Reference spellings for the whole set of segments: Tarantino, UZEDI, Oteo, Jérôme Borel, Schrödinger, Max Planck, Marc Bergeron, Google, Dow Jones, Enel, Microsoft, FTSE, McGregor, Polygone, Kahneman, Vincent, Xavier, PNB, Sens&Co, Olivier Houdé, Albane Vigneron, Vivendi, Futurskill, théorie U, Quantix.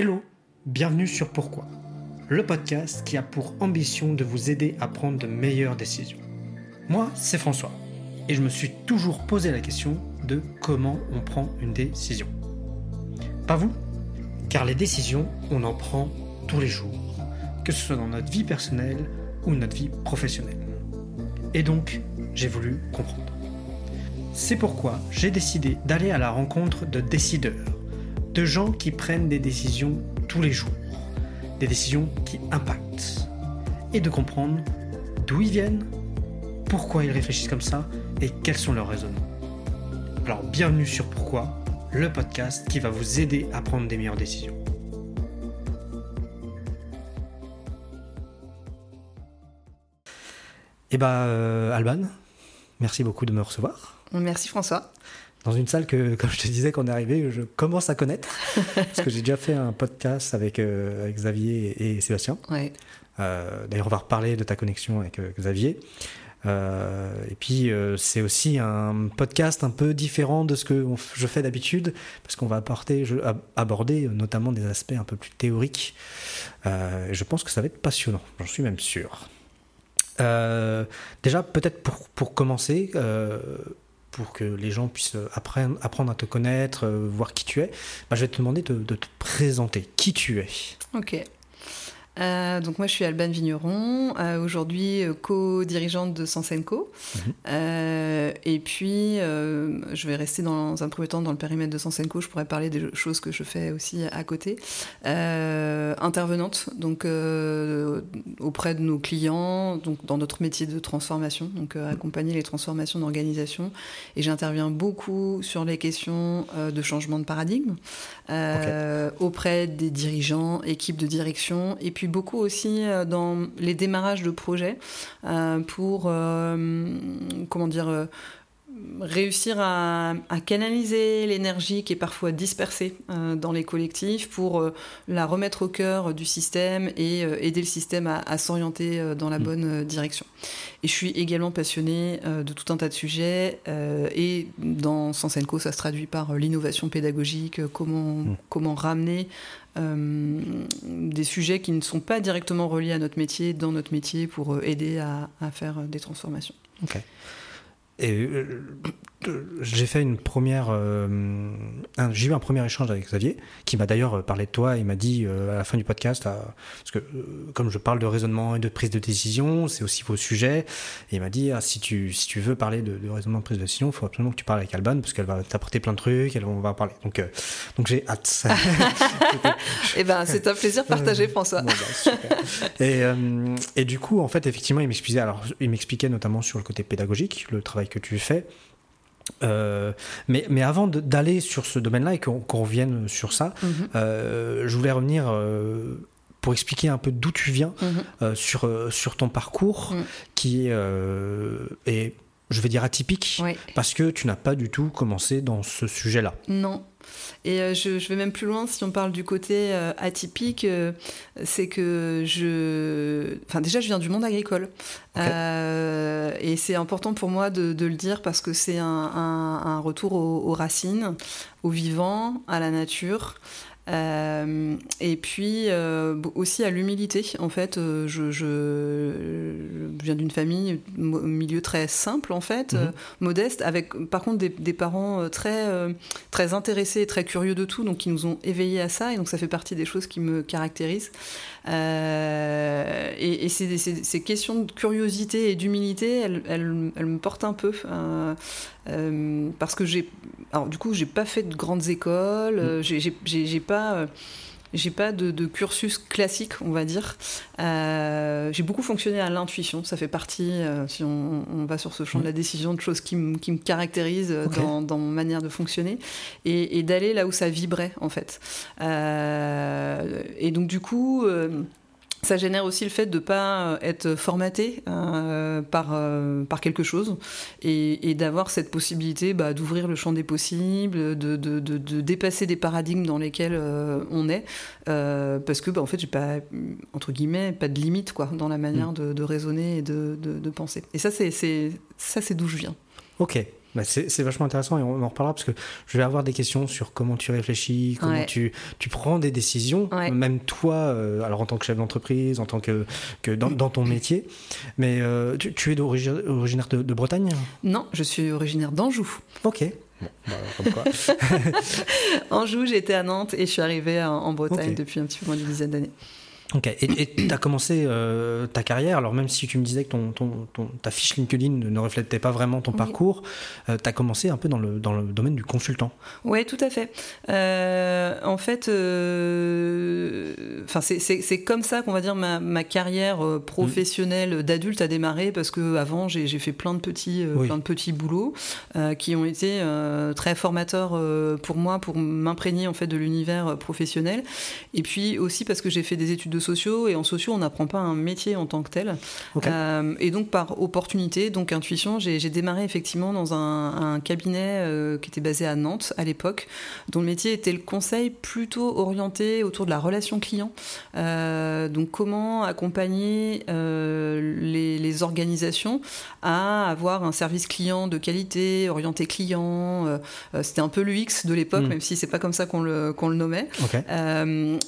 Hello, bienvenue sur Pourquoi, le podcast qui a pour ambition de vous aider à prendre de meilleures décisions. Moi, c'est François, et je me suis toujours posé la question de comment on prend une décision. Pas vous, car les décisions, on en prend tous les jours, que ce soit dans notre vie personnelle ou notre vie professionnelle. Et donc, j'ai voulu comprendre. C'est pourquoi j'ai décidé d'aller à la rencontre de décideurs, de gens qui prennent des décisions tous les jours, des décisions qui impactent, et de comprendre d'où ils viennent, pourquoi ils réfléchissent comme ça et quels sont leurs raisonnements. Alors bienvenue sur Pourquoi, le podcast qui va vous aider à prendre des meilleures décisions. Albane, merci beaucoup de me recevoir. Merci François. Dans une salle que, comme je te disais qu'on est arrivé, je commence à connaître, parce que j'ai déjà fait un podcast avec Xavier et Sébastien. Ouais. D'ailleurs, on va reparler de ta connexion avec Xavier. Et puis, c'est aussi un podcast un peu différent de ce que je fais d'habitude, parce qu'on va aborder notamment des aspects un peu plus théoriques. Je pense que ça va être passionnant, j'en suis même sûr. Déjà, peut-être pour commencer... Pour que les gens puissent apprendre à te connaître, voir qui tu es, je vais te demander de te présenter qui tu es. Ok. Donc moi, je suis Albane Vigneron, aujourd'hui co-dirigeante de Sens&Co. Et puis, je vais rester dans un premier temps dans le périmètre de Sens&Co. Je pourrais parler des choses que je fais aussi à côté. Intervenante, donc auprès de nos clients, donc dans notre métier de transformation, donc accompagner les transformations d'organisation. Et j'interviens beaucoup sur les questions de changement de paradigme auprès des dirigeants, équipes de direction, et puis beaucoup aussi dans les démarrages de projets pour réussir à canaliser l'énergie qui est parfois dispersée dans les collectifs pour la remettre au cœur du système et aider le système à s'orienter dans la bonne direction. Et je suis également passionnée de tout un tas de sujets et dans Sens&Co, ça se traduit par l'innovation pédagogique, comment ramener des sujets qui ne sont pas directement reliés à notre métier, dans notre métier, pour aider à faire des transformations. Ok. Et j'ai fait j'ai eu un premier échange avec Xavier, qui m'a d'ailleurs parlé de toi. Il m'a dit à la fin du podcast, parce que comme je parle de raisonnement et de prise de décision, c'est aussi vos sujets. Et il m'a dit si tu veux parler de raisonnement et de prise de décision, il faut absolument que tu parles avec Albane, parce qu'elle va t'apporter plein de trucs. On va en parler. Donc j'ai hâte. C'est un plaisir partagé, François. Et du coup, en fait, effectivement, il m'expliquait notamment sur le côté pédagogique, le travail que tu fais. Mais avant d'aller sur ce domaine-là et qu'on revienne sur ça, je voulais revenir pour expliquer un peu d'où tu viens, sur ton parcours qui est, je vais dire, atypique, oui, parce que tu n'as pas du tout commencé dans ce sujet-là. Non. Et je vais même plus loin. Si on parle du côté atypique, c'est que déjà je viens du monde agricole. Okay. Et c'est important pour moi de le dire, parce que c'est un retour aux racines, au vivant, à la nature. Et puis aussi à l'humilité. En fait, je viens d'une famille, milieu très simple en fait, modeste, avec par contre des parents très, très intéressés et très curieux de tout, donc qui nous ont éveillés à ça, et donc ça fait partie des choses qui me caractérisent. Et ces questions de curiosité et d'humilité, elles me portent un peu. Parce que j'ai pas fait de grandes écoles, j'ai pas de cursus classique, on va dire. J'ai beaucoup fonctionné à l'intuition, ça fait partie, si on va sur ce champ de la décision, de choses qui me caractérisent dans mon manière de fonctionner, et d'aller là où ça vibrait en fait. Et donc du coup... ça génère aussi le fait de ne pas être formaté par quelque chose, et d'avoir cette possibilité d'ouvrir le champ des possibles, de dépasser des paradigmes dans lesquels on est, parce que en fait j'ai pas, entre guillemets, pas de limite quoi, dans la manière de raisonner et de penser. Et ça c'est d'où je viens. Ok. Bah c'est vachement intéressant et on en reparlera parce que je vais avoir des questions sur comment tu réfléchis, comment tu prends des décisions, même toi, alors en tant que chef d'entreprise, en tant que dans ton métier. Mais tu es originaire de Bretagne ? Non, je suis originaire d'Anjou. Ok. Bon, bah, comme quoi. Anjou, j'étais à Nantes et je suis arrivée en Bretagne depuis un petit peu moins d'une dizaine d'années. Ok, et tu as commencé ta carrière, alors même si tu me disais que ta fiche LinkedIn ne reflétait pas vraiment ton parcours, tu as commencé un peu dans le domaine du consultant. Oui, tout à fait. En fait, c'est comme ça qu'on va dire ma carrière professionnelle d'adulte a démarré, parce qu'avant j'ai fait plein de petits boulots qui ont été très formateurs pour moi, pour m'imprégner en fait de l'univers professionnel, et puis aussi parce que j'ai fait des études de sociaux, et en sociaux on n'apprend pas un métier en tant que tel. Et donc par opportunité, donc intuition, j'ai démarré effectivement dans un cabinet qui était basé à Nantes à l'époque, dont le métier était le conseil plutôt orienté autour de la relation client, donc comment accompagner les organisations à avoir un service client de qualité, orienté client, c'était un peu l'UX de l'époque, même si c'est pas comme ça qu'on le nommait.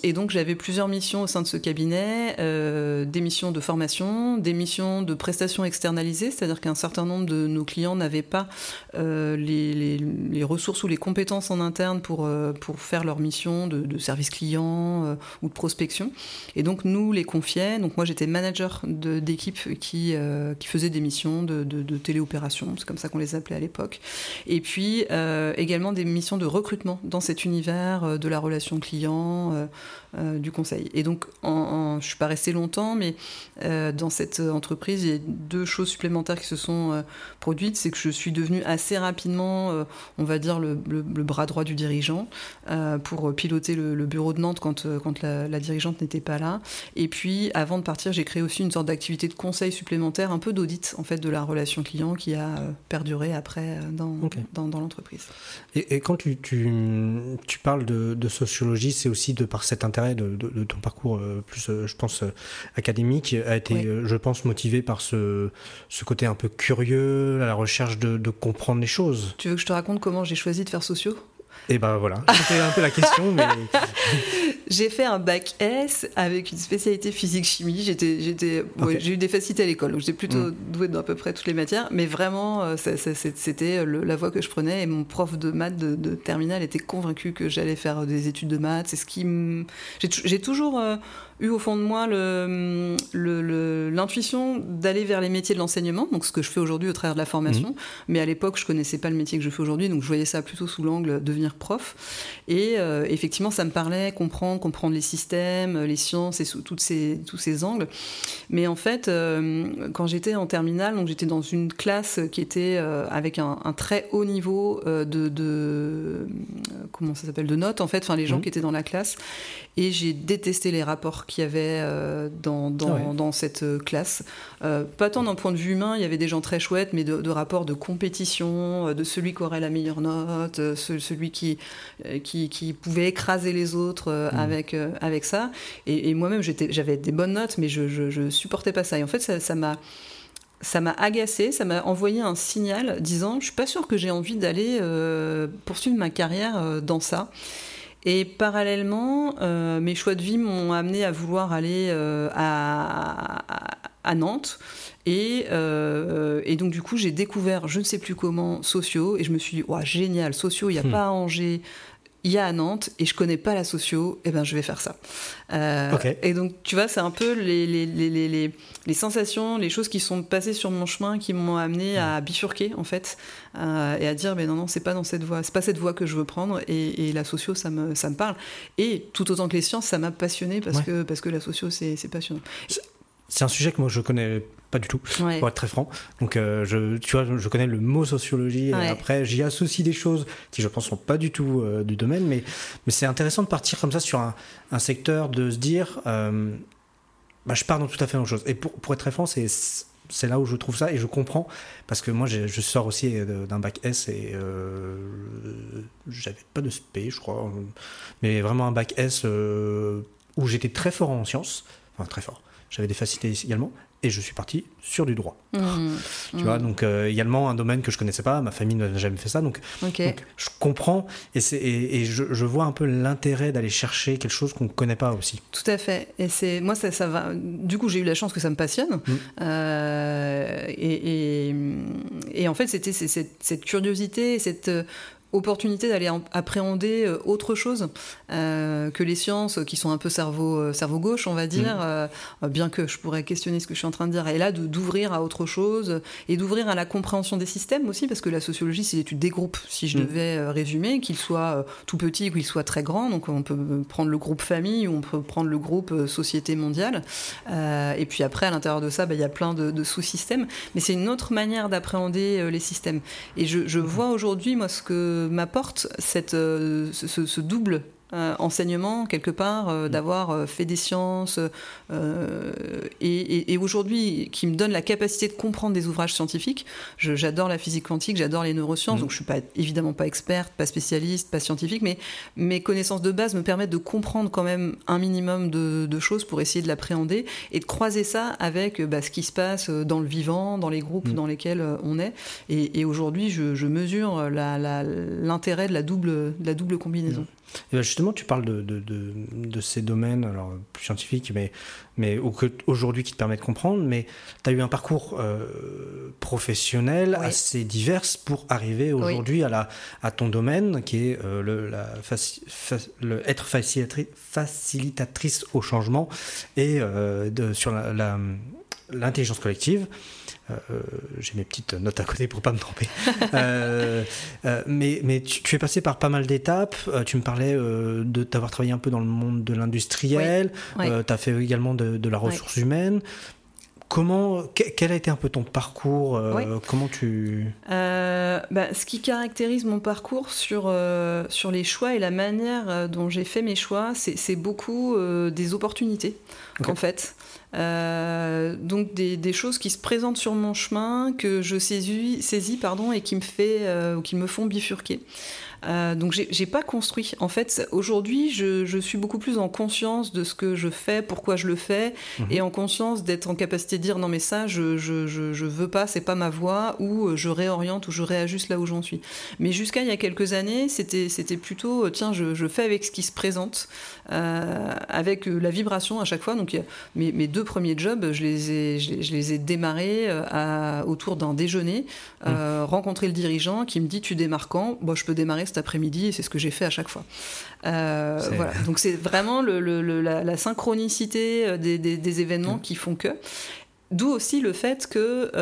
Et donc j'avais plusieurs missions au sein de ce cabinet, des missions de formation, des missions de prestations externalisées, c'est-à-dire qu'un certain nombre de nos clients n'avaient pas les ressources ou les compétences en interne pour faire leur mission de service client ou de prospection, et donc nous les confiait. Donc moi j'étais manager d'équipe qui faisait des missions de téléopération, c'est comme ça qu'on les appelait à l'époque, et puis également des missions de recrutement dans cet univers de la relation client, du conseil. Et donc je ne suis pas restée longtemps, mais dans cette entreprise il y a deux choses supplémentaires qui se sont produites. C'est que je suis devenue assez rapidement on va dire le bras droit du dirigeant pour piloter le bureau de Nantes quand la dirigeante n'était pas là. Et puis avant de partir, j'ai créé aussi une sorte d'activité de conseil supplémentaire, un peu d'audit en fait de la relation client, qui a perduré après dans l'entreprise. Et quand tu parles de sociologie, c'est aussi de par cet intérêt de ton parcours plus, je pense, académique, a été, je pense, motivé par ce côté un peu curieux, à la recherche de comprendre les choses. Tu veux que je te raconte comment j'ai choisi de faire sociaux ? Et ben voilà, c'était un peu la question, mais... J'ai fait un bac S avec une spécialité physique-chimie. J'ai eu des facilités à l'école, donc j'étais plutôt douée dans à peu près toutes les matières, mais vraiment, c'était la voie que je prenais, et mon prof de maths de terminale était convaincu que j'allais faire des études de maths. C'est ce qui... J'ai toujours eu au fond de moi l'intuition d'aller vers les métiers de l'enseignement, donc ce que je fais aujourd'hui au travers de la formation, mais à l'époque, je connaissais pas le métier que je fais aujourd'hui, donc je voyais ça plutôt sous l'angle devenir prof, et effectivement, ça me parlait, comprendre les systèmes, les sciences et tous ces angles. Mais en fait, quand j'étais en terminale, donc j'étais dans une classe qui était avec un très haut niveau de notes, en fait, enfin les gens qui étaient dans la classe, et j'ai détesté les rapports qu'il y avait dans cette classe, pas tant d'un point de vue humain, il y avait des gens très chouettes, mais de rapports de compétition, de celui qui aurait la meilleure note, celui qui pouvait écraser les autres avec ça, et moi-même j'avais des bonnes notes, mais je supportais pas ça, et en fait ça m'a agacée, ça m'a envoyé un signal disant je suis pas sûre que j'ai envie d'aller poursuivre ma carrière dans ça. Et parallèlement, mes choix de vie m'ont amené à vouloir aller à Nantes, et donc du coup j'ai découvert je ne sais plus comment sociaux, et je me suis dit ouais, génial, sociaux, il n'y a pas à Angers, il y a à Nantes, et je connais pas la socio, et ben je vais faire ça. Et donc tu vois, c'est un peu les sensations, les choses qui sont passées sur mon chemin qui m'ont amené à bifurquer en fait, et à dire mais non c'est pas dans cette voie, c'est pas cette voie que je veux prendre, et la socio ça me parle, et tout autant que les sciences ça m'a passionnée, parce que la socio c'est passionnant. C'est un sujet que moi je connais pas du tout, pour être très franc. Donc je connais le mot sociologie, et après j'y associe des choses qui je pense sont pas du tout du domaine, mais c'est intéressant de partir comme ça sur un secteur, de se dire je pars dans tout à fait autre chose. Et pour être très franc, c'est là où je trouve ça, et je comprends, parce que moi je sors aussi d'un bac S, et j'avais pas de spé je crois, mais vraiment un bac S où j'étais très fort en sciences, enfin très fort. J'avais des facilités également, et je suis parti sur du droit. Tu vois, donc également un domaine que je connaissais pas, ma famille n'a jamais fait ça, donc je comprends et je vois un peu l'intérêt d'aller chercher quelque chose qu'on connaît pas aussi. Tout à fait, et c'est moi ça va. Du coup, j'ai eu la chance que ça me passionne et en fait c'était cette curiosité, cette opportunité d'aller appréhender autre chose que les sciences qui sont un peu cerveau gauche, on va dire, bien que je pourrais questionner ce que je suis en train de dire, et là d'ouvrir à autre chose et d'ouvrir à la compréhension des systèmes aussi, parce que la sociologie c'est l'étude des groupes, si je devais résumer, qu'ils soient tout petits ou qu'ils soient très grands. Donc on peut prendre le groupe famille ou on peut prendre le groupe société mondiale, et puis après à l'intérieur de ça il y a plein de sous-systèmes, mais c'est une autre manière d'appréhender les systèmes. Et je vois aujourd'hui, moi, ce que m'apporte ce double enseignement quelque part, d'avoir fait des sciences et aujourd'hui qui me donne la capacité de comprendre des ouvrages scientifiques. J'adore la physique quantique, j'adore les neurosciences, donc je suis évidemment pas experte, pas spécialiste, pas scientifique, mais mes connaissances de base me permettent de comprendre quand même un minimum de choses pour essayer de l'appréhender et de croiser ça avec ce qui se passe dans le vivant, dans les groupes dans lesquels on est, et aujourd'hui je mesure l'intérêt de la double combinaison. Et bien justement, tu parles de ces domaines alors, plus scientifiques, mais aujourd'hui qui te permettent de comprendre, mais tu as eu un parcours professionnel assez divers pour arriver aujourd'hui à ton domaine, qui est être facilitatrice au changement et sur l'intelligence collective. J'ai mes petites notes à côté pour pas me tromper. Mais tu es passé par pas mal d'étapes. Tu me parlais de t'avoir travaillé un peu dans le monde de l'industriel. Tu as fait également de la ressource humaine. Quel a été un peu ton parcours? Comment tu... ce qui caractérise mon parcours sur les choix et la manière dont j'ai fait mes choix, c'est beaucoup des opportunités, en fait. Donc des choses qui se présentent sur mon chemin, que je saisis, et qui me font bifurquer. Donc j'ai pas construit. En fait, aujourd'hui, je suis beaucoup plus en conscience de ce que je fais, pourquoi je le fais, et en conscience d'être en capacité de dire non mais ça je veux pas, c'est pas ma voie, ou je réoriente ou je réajuste là où j'en suis. Mais jusqu'à il y a quelques années, c'était plutôt tiens, je fais avec ce qui se présente, avec la vibration à chaque fois. Donc mes deux premiers jobs, je les ai démarrés autour d'un déjeuner, rencontrer le dirigeant qui me dit tu démarres quand? Bon, je peux démarrer cet après-midi, et c'est ce que j'ai fait à chaque fois. Voilà. Donc c'est vraiment la synchronicité des événements qui font que... D'où aussi le fait que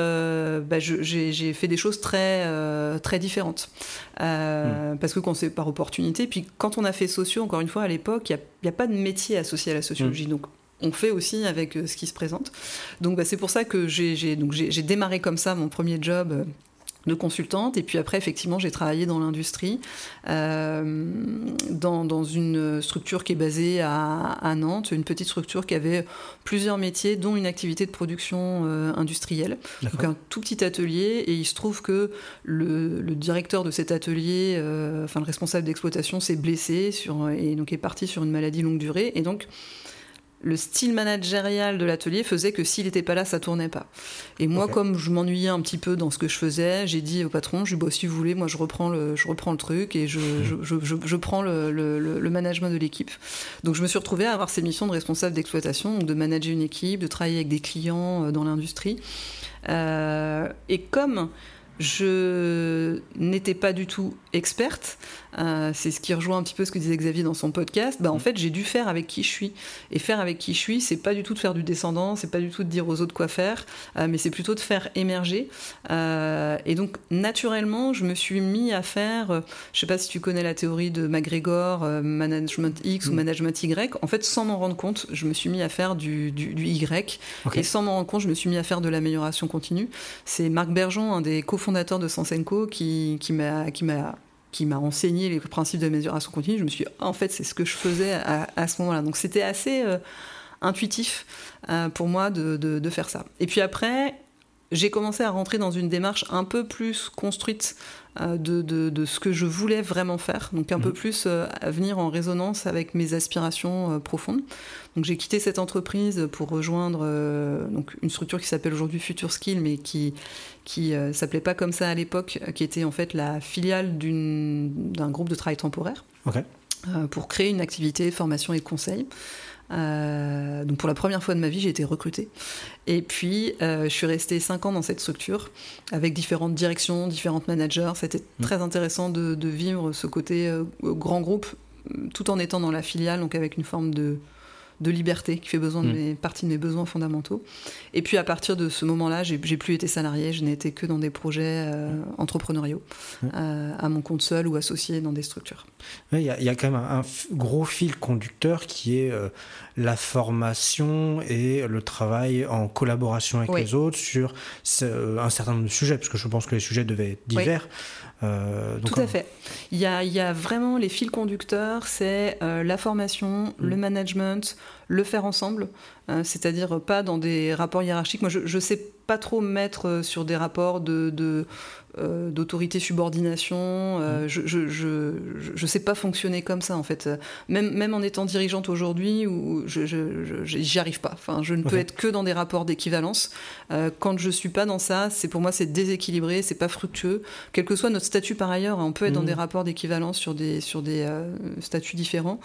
j'ai fait des choses très différentes. Parce que quand c'est par opportunité, puis quand on a fait socio, encore une fois, à l'époque, il n'y a pas de métier associé à la sociologie. Donc on fait aussi avec ce qui se présente. Donc c'est pour ça que j'ai démarré comme ça mon premier job de consultante, et puis après effectivement j'ai travaillé dans l'industrie, dans une structure qui est basée à Nantes, une petite structure qui avait plusieurs métiers dont une activité de production industrielle. D'accord. Donc un tout petit atelier, et il se trouve que le directeur de cet atelier, le responsable d'exploitation, s'est blessé et donc est parti sur une maladie longue durée, et donc le style managérial de l'atelier faisait que s'il n'était pas là, ça tournait pas. Et moi, comme je m'ennuyais un petit peu dans ce que je faisais, j'ai dit au patron, je lui ai dit, si vous voulez, moi je reprends le truc, et je prends le management de l'équipe. Donc je me suis retrouvée à avoir ces missions de responsable d'exploitation, donc de manager une équipe, de travailler avec des clients dans l'industrie. Et comme je n'étais pas du tout experte, c'est ce qui rejoint un petit peu ce que disait Xavier dans son podcast, en fait j'ai dû faire avec qui je suis, et faire avec qui je suis, c'est pas du tout de faire du descendant, c'est pas du tout de dire aux autres quoi faire, mais c'est plutôt de faire émerger, et donc naturellement je me suis mis à faire, je sais pas si tu connais la théorie de McGregor, management X ou management Y, en fait sans m'en rendre compte je me suis mis à faire du Y, et sans m'en rendre compte je me suis mis à faire de l'amélioration continue. C'est Marc Bergeron, un des cofondateurs de Sens&Co, qui m'a enseigné les principes de mesuration continue. Je me suis dit, en fait, c'est ce que je faisais à ce moment-là. Donc, c'était assez intuitif pour moi de faire ça. Et puis après, j'ai commencé à rentrer dans une démarche un peu plus construite de ce que je voulais vraiment faire, donc un peu plus à venir en résonance avec mes aspirations profondes. Donc j'ai quitté cette entreprise pour rejoindre donc une structure qui s'appelle aujourd'hui Futurskill, mais qui s'appelait pas comme ça à l'époque, qui était en fait la filiale d'un groupe de travail temporaire, okay, pour créer une activité formation et conseil. Donc pour la première fois de ma vie, j'ai été recrutée. Et puis, je suis restée 5 ans dans cette structure, avec différentes directions, différents managers. C'était très intéressant de vivre ce côté grand groupe, tout en étant dans la filiale, donc avec une forme de liberté qui fait partie de mes besoins fondamentaux. Et puis à partir de ce moment-là, j'ai plus été salariée, je n'ai été que dans des projets entrepreneuriaux, à mon compte seul ou associé dans des structures. Il y a quand même un gros fil conducteur qui est la formation et le travail en collaboration avec les autres sur un certain nombre de sujets, parce que je pense que les sujets devaient être divers. Donc tout à fait. Il y a vraiment les fils conducteurs, c'est la formation, le management, le faire ensemble, c'est-à-dire pas dans des rapports hiérarchiques. Moi, je sais pas trop me mettre sur des rapports d'autorité, subordination. Je sais pas fonctionner comme ça, en fait. Même en étant dirigeante aujourd'hui, où j'y arrive pas. Enfin, je ne peux être que dans des rapports d'équivalence. Quand je suis pas dans ça, pour moi, c'est déséquilibré, c'est pas fructueux. Quel que soit notre statut par ailleurs, on peut être dans des rapports d'équivalence sur des statuts différents.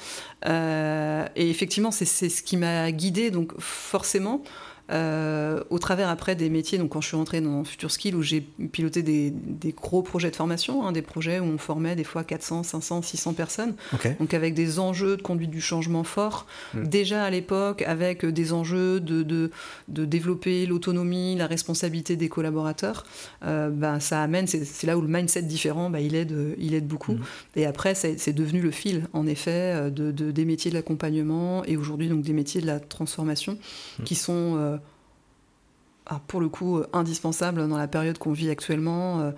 Et effectivement, c'est ce qui m'a guidée, donc forcément. Au travers après des métiers, donc quand je suis rentrée dans Futurskill où j'ai piloté des gros projets de formation, des projets où on formait des fois 400, 500, 600 personnes, donc avec des enjeux de conduite du changement forts, déjà à l'époque, avec des enjeux de développer l'autonomie, la responsabilité des collaborateurs, ça amène, c'est là où le mindset différent, il aide beaucoup, et après c'est devenu le fil en effet des métiers de l'accompagnement et aujourd'hui donc des métiers de la transformation qui sont pour le coup indispensables dans la période qu'on vit actuellement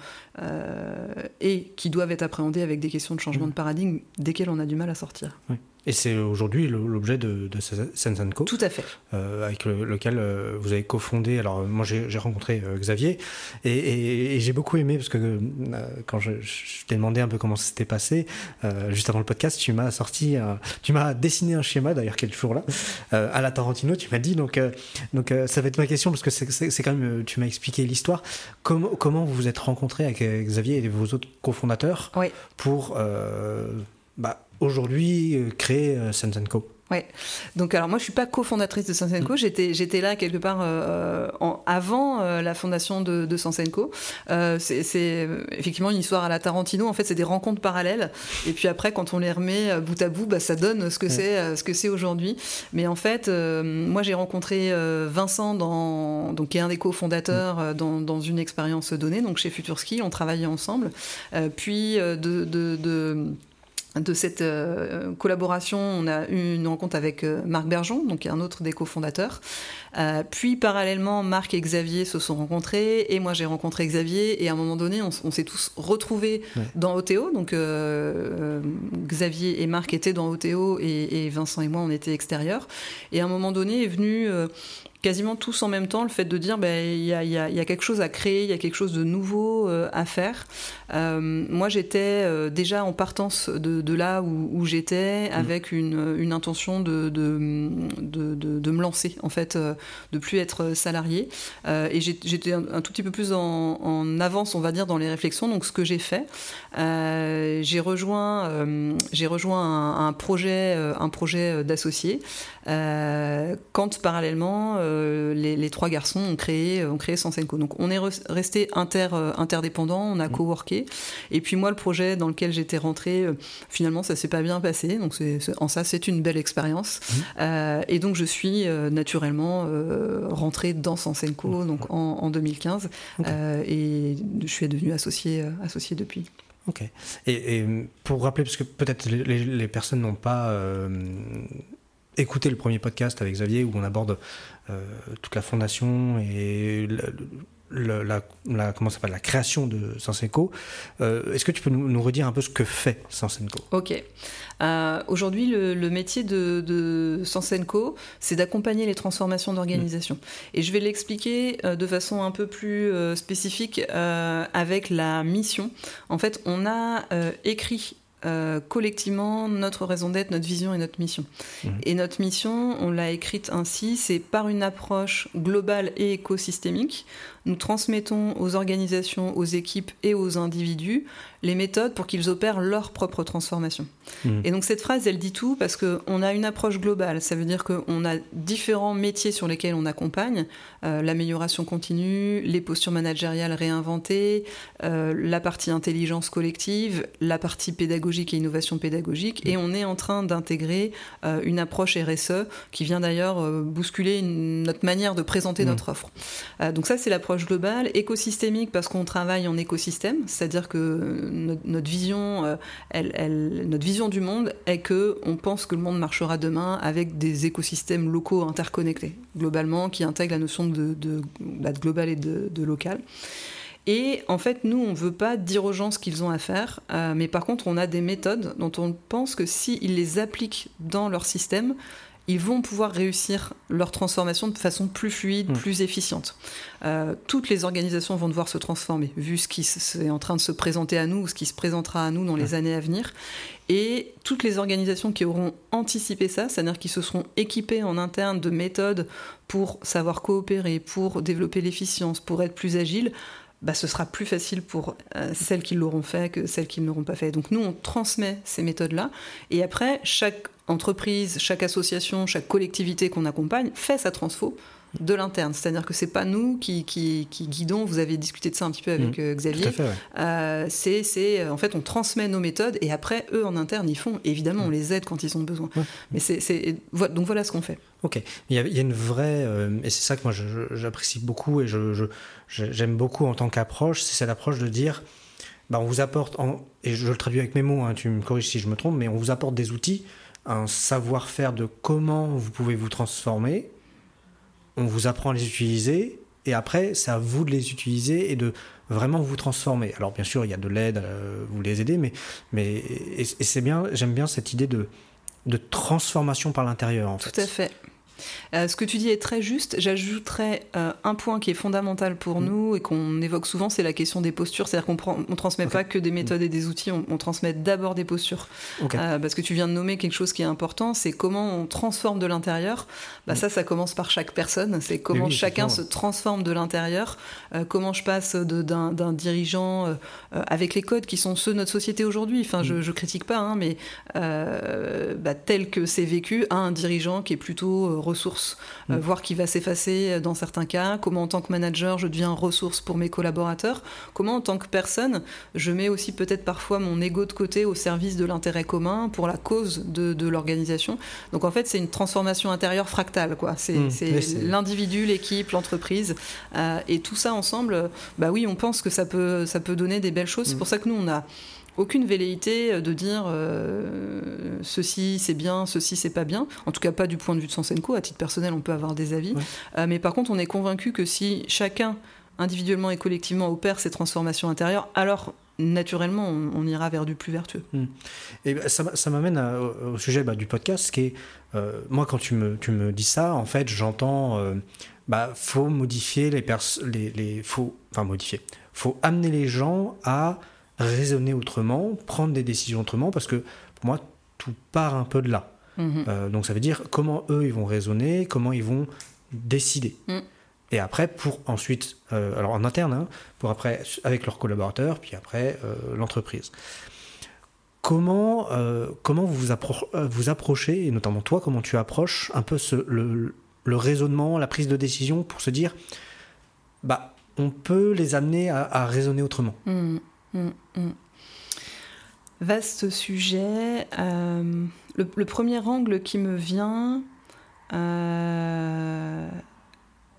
et qui doivent être appréhendés avec des questions de changement de paradigme desquelles on a du mal à sortir. Oui. Et c'est aujourd'hui l'objet de Sens&Co. Tout à fait. Avec lequel vous avez cofondé. Alors moi j'ai rencontré Xavier et j'ai beaucoup aimé parce que quand je t'ai demandé un peu comment ça s'était passé, juste avant le podcast, tu m'as dessiné un schéma d'ailleurs qui est toujours là, à la Tarantino. Tu m'as dit donc ça va être ma question parce que c'est quand même, tu m'as expliqué l'histoire. Comment vous vous êtes rencontrés avec Xavier et vos autres cofondateurs pour aujourd'hui, créer Sens&Co. Oui, donc alors moi je ne suis pas cofondatrice de Sens&Co, j'étais là quelque part avant la fondation de Sens&Co. C'est effectivement une histoire à la Tarantino, en fait c'est des rencontres parallèles et puis après quand on les remet bout à bout, ça donne ce que c'est aujourd'hui. Mais en fait moi j'ai rencontré Vincent, qui est un des cofondateurs dans une expérience donnée, donc chez Futurski, on travaillait ensemble, puis de cette collaboration, on a eu une rencontre avec Marc Bergeron, donc un autre des cofondateurs. Puis parallèlement, Marc et Xavier se sont rencontrés et moi j'ai rencontré Xavier et à un moment donné, on s'est tous retrouvés dans Oteo. Donc Xavier et Marc étaient dans Oteo et Vincent et moi on était extérieurs. Et à un moment donné est venu quasiment tous en même temps le fait de dire il y a quelque chose à créer, il y a quelque chose de nouveau à faire. Moi j'étais déjà en partance de là où j'étais avec une intention de me lancer en fait, de plus être salariée et j'étais un tout petit peu plus en avance on va dire dans les réflexions, donc ce que j'ai fait, j'ai rejoint un projet d'associé quand parallèlement les trois garçons ont créé Sens&Co. Donc on est resté interdépendants, on a coworké et puis moi le projet dans lequel j'étais rentrée finalement ça s'est pas bien passé, donc c'est une belle expérience et donc je suis naturellement rentrée dans Sens&Co donc en 2015 et je suis devenue associée depuis. Ok. Et pour rappeler, parce que peut-être les personnes n'ont pas écouté le premier podcast avec Xavier où on aborde toute la fondation et la création de Sens&Co. Est-ce que tu peux nous redire un peu ce que fait Sens&Co ? Ok. Aujourd'hui, le métier de Sens&Co, c'est d'accompagner les transformations d'organisation. Et je vais l'expliquer de façon un peu plus spécifique avec la mission. En fait, on a écrit collectivement notre raison d'être, notre vision et notre mission. Et notre mission, on l'a écrite ainsi, c'est par une approche globale et écosystémique, nous transmettons aux organisations, aux équipes et aux individus les méthodes pour qu'ils opèrent leur propre transformation. Et donc cette phrase, elle dit tout parce qu'on a une approche globale, ça veut dire qu'on a différents métiers sur lesquels on accompagne, l'amélioration continue, les postures managériales réinventées, la partie intelligence collective, la partie pédagogique et innovation pédagogique, et on est en train d'intégrer une approche RSE qui vient d'ailleurs bousculer notre manière de présenter notre offre. Donc ça, c'est l'approche globale, écosystémique parce qu'on travaille en écosystème, c'est-à-dire que notre vision, notre vision du monde est que on pense que le monde marchera demain avec des écosystèmes locaux interconnectés, globalement, qui intègrent la notion de global et de local. Et en fait, nous, on ne veut pas dire aux gens ce qu'ils ont à faire, mais par contre, on a des méthodes dont on pense que s'ils les appliquent dans leur système, ils vont pouvoir réussir leur transformation de façon plus fluide, plus efficiente. Toutes les organisations vont devoir se transformer, vu ce qui est en train de se présenter à nous, ou ce qui se présentera à nous dans les années à venir. Et toutes les organisations qui auront anticipé ça, c'est-à-dire qui se seront équipées en interne de méthodes pour savoir coopérer, pour développer l'efficience, pour être plus agiles, ce sera plus facile pour celles qui l'auront fait que celles qui ne l'auront pas fait. Donc nous, on transmet ces méthodes-là. Et après, chaque entreprise, chaque association, chaque collectivité qu'on accompagne fait sa transfo de l'interne. C'est-à-dire que ce n'est pas nous qui guidons. Vous avez discuté de ça un petit peu avec Xavier. Tout à fait, ouais. En fait, on transmet nos méthodes et après, eux, en interne, ils font. Et évidemment, on les aide quand ils ont besoin. Ouais. Mais donc voilà ce qu'on fait. Ok. Il y a une vraie... et c'est ça que moi, j'apprécie beaucoup et j'aime beaucoup en tant qu'approche. C'est cette approche de dire... on vous apporte... et je le traduis avec mes mots, tu me corriges si je me trompe, mais on vous apporte des outils, un savoir-faire de comment vous pouvez vous transformer. On vous apprend à les utiliser et après, c'est à vous de les utiliser et de vraiment vous transformer. Alors bien sûr, il y a de l'aide, vous les aidez, mais c'est bien, j'aime bien cette idée de transformation par l'intérieur en fait. Tout à fait. Ce que tu dis est très juste. J'ajouterais un point qui est fondamental pour nous et qu'on évoque souvent, c'est la question des postures. C'est-à-dire qu'on ne transmet pas que des méthodes et des outils, on transmet d'abord des postures. Okay. Parce que tu viens de nommer quelque chose qui est important, c'est comment on transforme de l'intérieur. Ça commence par chaque personne. C'est comment chacun se transforme de l'intérieur. Comment je passe d'un dirigeant avec les codes qui sont ceux de notre société aujourd'hui. Enfin, je critique pas, mais tel que c'est vécu, à un dirigeant qui est plutôt... ressources, voir qui va s'effacer dans certains cas, comment en tant que manager je deviens ressource pour mes collaborateurs, comment en tant que personne je mets aussi peut-être parfois mon ego de côté au service de l'intérêt commun pour la cause de l'organisation. Donc en fait c'est une transformation intérieure fractale quoi. C'est l'individu, l'équipe, l'entreprise et tout ça ensemble, on pense que ça peut donner des belles choses. C'est pour ça que nous on a aucune velléité de dire ceci c'est bien, ceci c'est pas bien, en tout cas pas du point de vue de Sens&Co. À titre personnel on peut avoir des avis, mais par contre on est convaincu que si chacun individuellement et collectivement opère ces transformations intérieures, alors naturellement on ira vers du plus vertueux. Et ça m'amène au sujet du podcast qui est, moi quand tu me dis ça, en fait j'entends faut modifier faut amener les gens à raisonner autrement, prendre des décisions autrement, parce que pour moi tout part un peu de là. Donc ça veut dire comment eux ils vont raisonner, comment ils vont décider, et après pour ensuite en interne, pour après avec leurs collaborateurs, puis après l'entreprise. Comment vous approchez, et notamment toi comment tu approches un peu le raisonnement, la prise de décision pour se dire on peut les amener à raisonner autrement. Vaste sujet. Le premier angle qui me vient,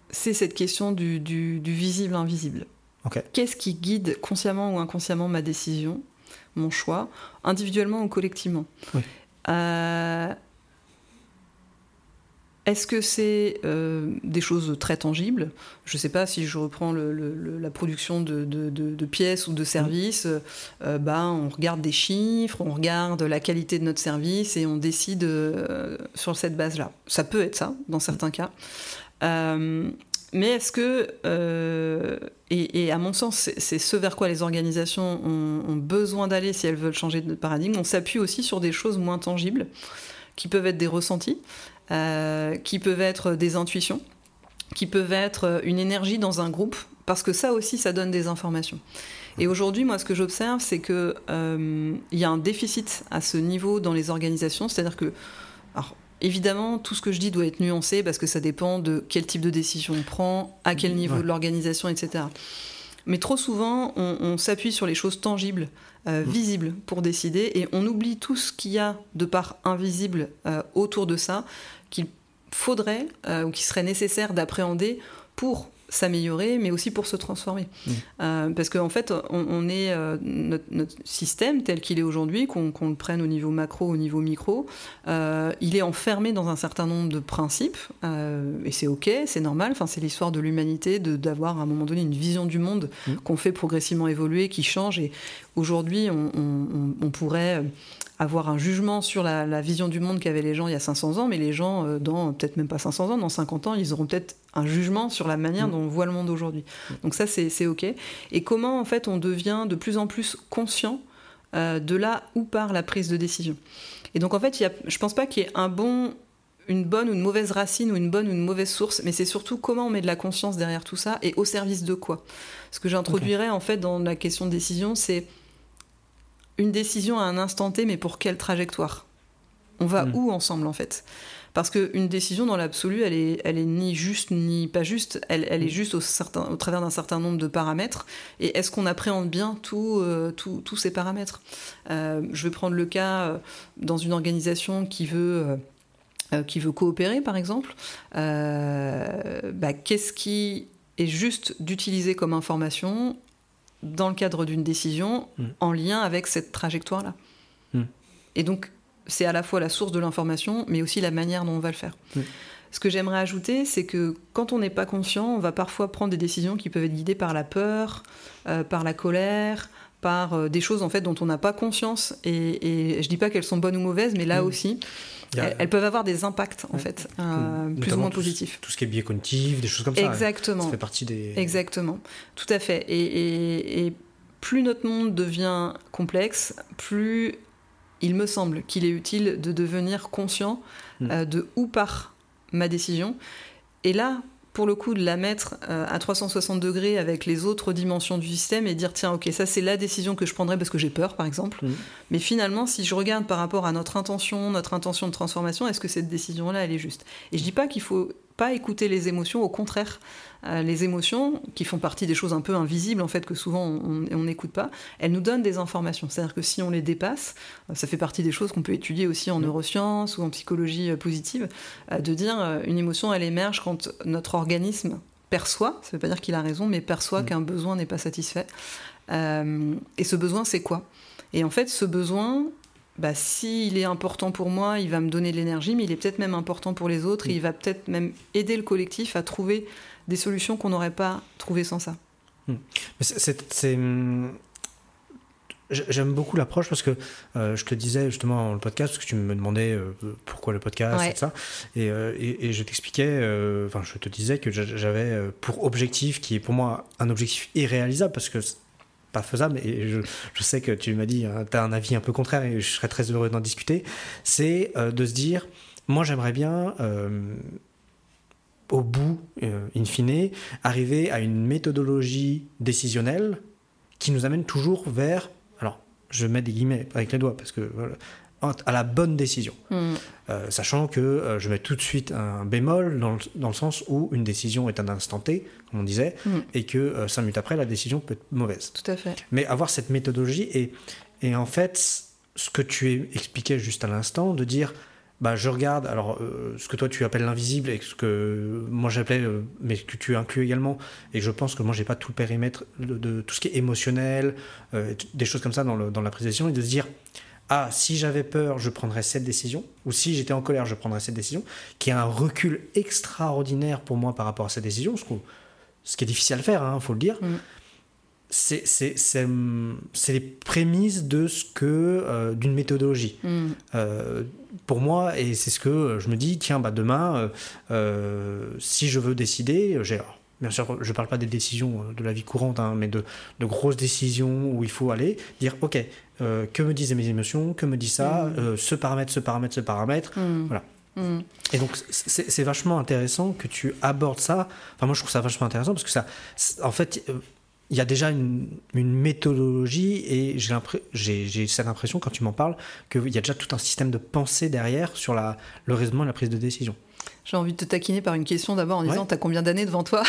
c'est cette question du visible-invisible. Okay. Qu'est-ce qui guide consciemment ou inconsciemment ma décision, mon choix, individuellement ou collectivement ? Est-ce que c'est des choses très tangibles ? Je ne sais pas, si je reprends la production de pièces ou de services, on regarde des chiffres, on regarde la qualité de notre service et on décide sur cette base-là. Ça peut être ça, dans certains cas. Mais est-ce que, et à mon sens, c'est ce vers quoi les organisations ont besoin d'aller si elles veulent changer de paradigme, on s'appuie aussi sur des choses moins tangibles, qui peuvent être des ressentis, qui peuvent être des intuitions, qui peuvent être une énergie dans un groupe, parce que ça aussi, ça donne des informations. Et aujourd'hui, moi, ce que j'observe, c'est qu'il y a un déficit à ce niveau dans les organisations, c'est-à-dire que... Alors, évidemment, tout ce que je dis doit être nuancé parce que ça dépend de quel type de décision on prend, à quel niveau de l'organisation, etc. Mais trop souvent, on s'appuie sur les choses tangibles, visibles pour décider, et on oublie tout ce qu'il y a de part invisible autour de ça, qu'il faudrait ou qu'il serait nécessaire d'appréhender pour s'améliorer, mais aussi pour se transformer. Parce qu'en fait, on est notre système tel qu'il est aujourd'hui, qu'on le prenne au niveau macro, au niveau micro, il est enfermé dans un certain nombre de principes, et c'est ok, c'est normal, c'est l'histoire de l'humanité d'avoir à un moment donné une vision du monde qu'on fait progressivement évoluer, qui change, et aujourd'hui, on pourrait avoir un jugement sur la vision du monde qu'avaient les gens il y a 500 ans, mais les gens, dans peut-être même pas 500 ans, dans 50 ans, ils auront peut-être un jugement sur la manière dont on voit le monde aujourd'hui. Donc ça, c'est OK. Et comment, en fait, on devient de plus en plus conscient de là où part la prise de décision. Et donc, en fait, je pense pas qu'il y ait une bonne ou une mauvaise racine ou une bonne ou une mauvaise source, mais c'est surtout comment on met de la conscience derrière tout ça et au service de quoi. Ce que j'introduirais, en fait, dans la question de décision, c'est une décision à un instant T, mais pour quelle trajectoire ? On va où ensemble, en fait ? Parce qu'une décision, dans l'absolu, elle est ni juste ni pas juste. Elle est juste au travers d'un certain nombre de paramètres. Et est-ce qu'on appréhende bien tous ces paramètres ? Je vais prendre le cas dans une organisation qui veut coopérer, par exemple. Qu'est-ce qui est juste d'utiliser comme information ? Dans le cadre d'une décision, en lien avec cette trajectoire-là. Et donc, c'est à la fois la source de l'information, mais aussi la manière dont on va le faire. Ce que j'aimerais ajouter, c'est que quand on n'est pas conscient, on va parfois prendre des décisions qui peuvent être guidées par la peur, par la colère, par des choses en fait, dont on n'a pas conscience. Et je ne dis pas qu'elles sont bonnes ou mauvaises, mais là aussi... Elles peuvent avoir des impacts, en fait, plus ou moins positifs. Tout ce qui est biais cognitif, des choses comme ça. Exactement. Ça fait partie des... Exactement, tout à fait. Et plus notre monde devient complexe, plus il me semble qu'il est utile de devenir conscient de où part ma décision. Et là, pour le coup, de la mettre à 360 degrés avec les autres dimensions du système et dire, tiens, ok, ça c'est la décision que je prendrais parce que j'ai peur, par exemple. Mais finalement, si je regarde par rapport à notre intention de transformation, est-ce que cette décision-là, elle est juste ? Et je dis pas qu'il faut pas écouter les émotions, au contraire, les émotions, qui font partie des choses un peu invisibles, en fait, que souvent on n'écoute pas, elles nous donnent des informations. C'est-à-dire que si on les dépasse, ça fait partie des choses qu'on peut étudier aussi en neurosciences ou en psychologie positive, de dire une émotion, elle émerge quand notre organisme perçoit, ça ne veut pas dire qu'il a raison, mais perçoit qu'un besoin n'est pas satisfait. Et ce besoin, c'est quoi ? Et en fait, ce besoin... s'il est important pour moi, il va me donner de l'énergie, mais il est peut-être même important pour les autres, et il va peut-être même aider le collectif à trouver des solutions qu'on n'aurait pas trouvées sans ça. J'aime beaucoup l'approche parce que je te disais justement dans le podcast, parce que tu me demandais pourquoi le podcast et tout ça, et je t'expliquais, je te disais que j'avais pour objectif, qui est pour moi un objectif irréalisable parce que pas faisable, et je sais que tu m'as dit t'as un avis un peu contraire et je serais très heureux d'en discuter, c'est de se dire, moi j'aimerais bien au bout in fine arriver à une méthodologie décisionnelle qui nous amène toujours vers, alors je mets des guillemets avec les doigts parce que voilà, à la bonne décision, sachant que je mets tout de suite un bémol dans le sens où une décision est un instant T, comme on disait, et que 5 minutes après la décision peut être mauvaise. Tout à fait. Mais avoir cette méthodologie et en fait ce que tu expliquais juste à l'instant, de dire je regarde alors ce que toi tu appelles l'invisible et ce que moi j'appelais mais que tu inclus également, et je pense que moi j'ai pas tout le périmètre de tout ce qui est émotionnel, des choses comme ça dans la prise de décision, et de se dire ah, si j'avais peur, je prendrais cette décision, ou si j'étais en colère, je prendrais cette décision, qui a un recul extraordinaire pour moi par rapport à cette décision, ce qui est difficile à le faire, hein, faut le dire. Mm. C'est les prémices de ce que, d'une méthodologie. Mm. Pour moi, et c'est ce que je me dis, tiens, bah, demain, si je veux décider, j'ai... Bien sûr, je ne parle pas des décisions de la vie courante, hein, mais de grosses décisions où il faut aller dire, ok, que me disent mes émotions, que me dit ça, ce paramètre. Voilà. Mm. Et donc, c'est vachement intéressant que tu abordes ça. Enfin, moi, je trouve ça vachement intéressant parce que ça, en fait, il y a déjà une méthodologie et j'ai cette impression, quand tu m'en parles, qu'il y a déjà tout un système de pensée derrière sur le raisonnement et la prise de décision. J'ai envie de te taquiner par une question d'abord en disant t'as combien d'années devant toi ?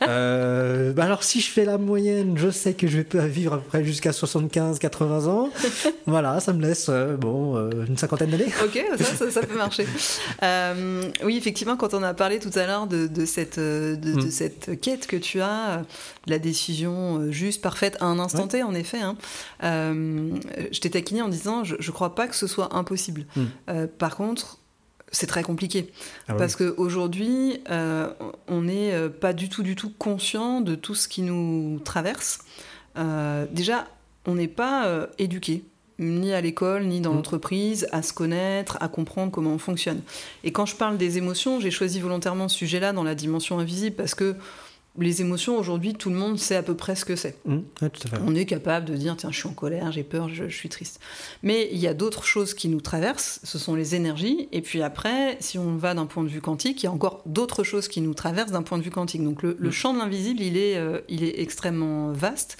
Bah alors si je fais la moyenne, je sais que je vais vivre à peu près jusqu'à 75-80 ans. Voilà, ça me laisse une cinquantaine d'années. Ok, ça peut marcher. Oui, effectivement, quand on a parlé tout à l'heure de cette quête que tu as, la décision juste, parfaite, à un instant T, en effet, hein, je t'ai taquiné en disant je ne crois pas que ce soit impossible. Par contre, c'est très compliqué, parce qu'aujourd'hui, on n'est pas du tout conscient de tout ce qui nous traverse. Déjà, on n'est pas éduqué, ni à l'école, ni dans l'entreprise, à se connaître, à comprendre comment on fonctionne. Et quand je parle des émotions, j'ai choisi volontairement ce sujet-là dans la dimension invisible, parce que les émotions, aujourd'hui, tout le monde sait à peu près ce que c'est. Ouais, tout à fait. On est capable de dire, tiens, je suis en colère, j'ai peur, je suis triste. Mais il y a d'autres choses qui nous traversent, ce sont les énergies. Et puis après, si on va d'un point de vue quantique, il y a encore d'autres choses qui nous traversent d'un point de vue quantique. Donc le champ de l'invisible, il est extrêmement vaste.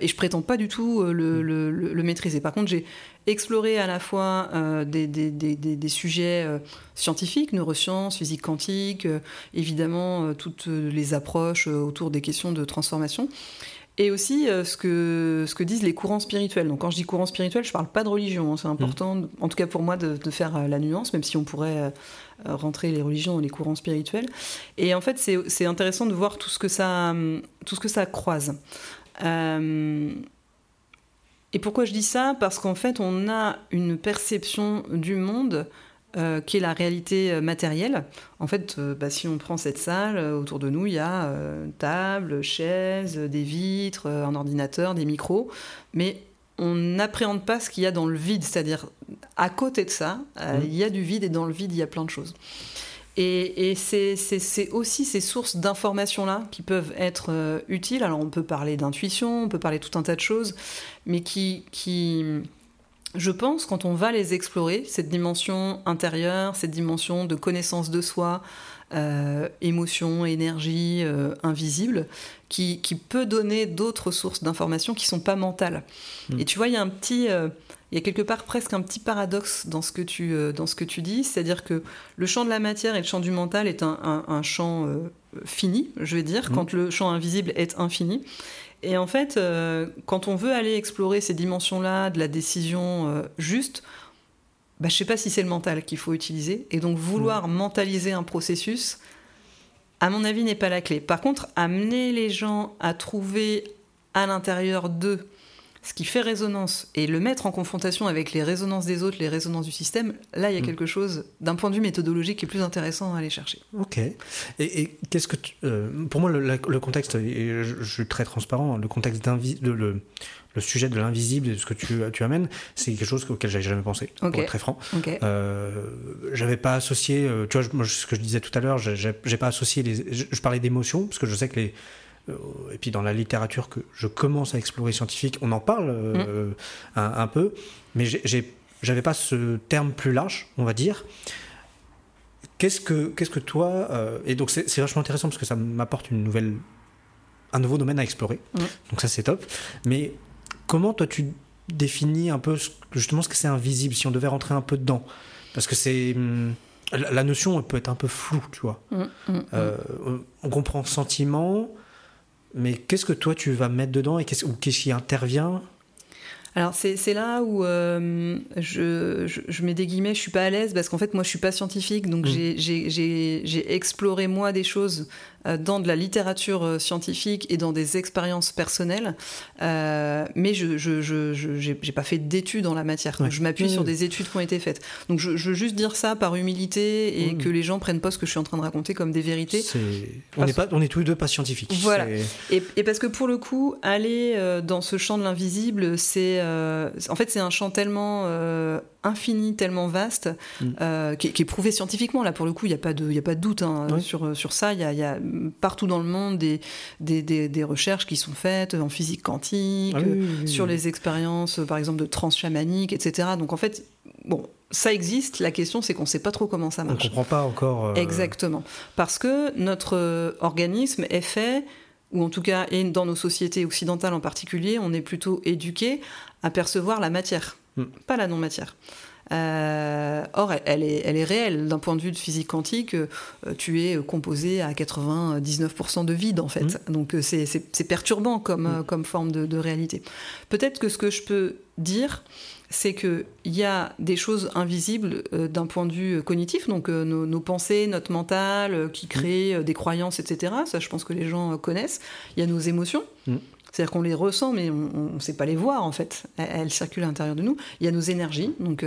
Et je prétends pas du tout le maîtriser. Par contre, j'ai explorer à la fois des sujets scientifiques, neurosciences, physique quantique, évidemment toutes les approches autour des questions de transformation, et aussi ce que disent les courants spirituels. Donc quand je dis courants spirituels, je parle pas de religion, hein, c'est important, en tout cas pour moi, de faire la nuance, même si on pourrait rentrer les religions dans les courants spirituels. Et en fait, c'est intéressant de voir tout ce que ça croise. Et pourquoi je dis ça ? Parce qu'en fait, on a une perception du monde qui est la réalité matérielle. En fait, si on prend cette salle, autour de nous, il y a une table, chaise, des vitres, un ordinateur, des micros. Mais on n'appréhende pas ce qu'il y a dans le vide. C'est-à-dire, à côté de ça, il y a du vide, et dans le vide, il y a plein de choses. Et c'est aussi ces sources d'informations-là qui peuvent être utiles. Alors, on peut parler d'intuition, on peut parler tout un tas de choses, mais qui, je pense, quand on va les explorer, cette dimension intérieure, cette dimension de connaissance de soi, émotion, énergie invisible, qui peut donner d'autres sources d'informations qui ne sont pas mentales. Et tu vois, il y a il y a quelque part presque un petit paradoxe dans ce que tu dis, c'est-à-dire que le champ de la matière et le champ du mental est un champ fini, je vais dire, quand le champ invisible est infini. Et en fait, quand on veut aller explorer ces dimensions-là de la décision juste, je ne sais pas si c'est le mental qu'il faut utiliser. Et donc vouloir mentaliser un processus, à mon avis, n'est pas la clé. Par contre, amener les gens à trouver à l'intérieur d'eux ce qui fait résonance, et le mettre en confrontation avec les résonances des autres, les résonances du système, là, il y a quelque chose, d'un point de vue méthodologique, qui est plus intéressant à aller chercher. Ok. Et qu'est-ce que... pour moi, le contexte, et je suis très transparent, le contexte le sujet de l'invisible et de ce que tu amènes, c'est quelque chose auquel j'avais jamais pensé, pour être très franc. J'avais pas associé... tu vois, moi, ce que je disais tout à l'heure, j'ai pas associé... Je parlais d'émotions, parce que je sais que les... Et puis dans la littérature que je commence à explorer scientifique, on en parle un peu, mais j'avais pas ce terme plus large, on va dire. Qu'est-ce que toi... et donc c'est vachement intéressant parce que ça m'apporte un nouveau domaine à explorer. Donc ça, c'est top. Mais comment toi tu définis un peu justement ce que c'est invisible, si on devait rentrer un peu dedans ? Parce que c'est... la notion, elle peut être un peu floue, tu vois. On comprend sentiment... Mais qu'est-ce que toi tu vas mettre dedans et qu'est-ce qui intervient Alors c'est là où je mets des guillemets, je suis pas à l'aise parce qu'en fait moi je suis pas scientifique, donc j'ai exploré moi des choses dans de la littérature scientifique et dans des expériences personnelles, mais j'ai pas fait d'études en la matière. Ouais. Je m'appuie sur des études qui ont été faites. Donc je veux juste dire ça par humilité et que les gens prennent pas ce que je suis en train de raconter comme des vérités. On est tous les deux pas scientifiques. Voilà. Et parce que pour le coup, aller dans ce champ de l'invisible, c'est un champ tellement infini, tellement vaste, qui est prouvé scientifiquement. Là, pour le coup, il n'y a pas de doute sur ça. Il y a partout dans le monde des recherches qui sont faites en physique quantique, sur les expériences, par exemple, de transchamanique, etc. Donc, en fait, ça existe. La question, c'est qu'on ne sait pas trop comment ça marche. On ne comprend pas encore. Exactement. Parce que notre organisme est fait, ou en tout cas, et dans nos sociétés occidentales en particulier, on est plutôt éduqué à percevoir la matière, pas la non-matière. Or, elle est réelle. D'un point de vue de physique quantique, tu es composé à 99% de vide, en fait. Donc, c'est perturbant comme forme de réalité. Peut-être que ce que je peux dire, c'est qu'il y a des choses invisibles d'un point de vue cognitif, donc nos pensées, notre mental, qui créent des croyances, etc. Ça, je pense que les gens connaissent. Il y a nos émotions, c'est-à-dire qu'on les ressent, mais on ne sait pas les voir, en fait. Elles circulent à l'intérieur de nous. Il y a nos énergies, donc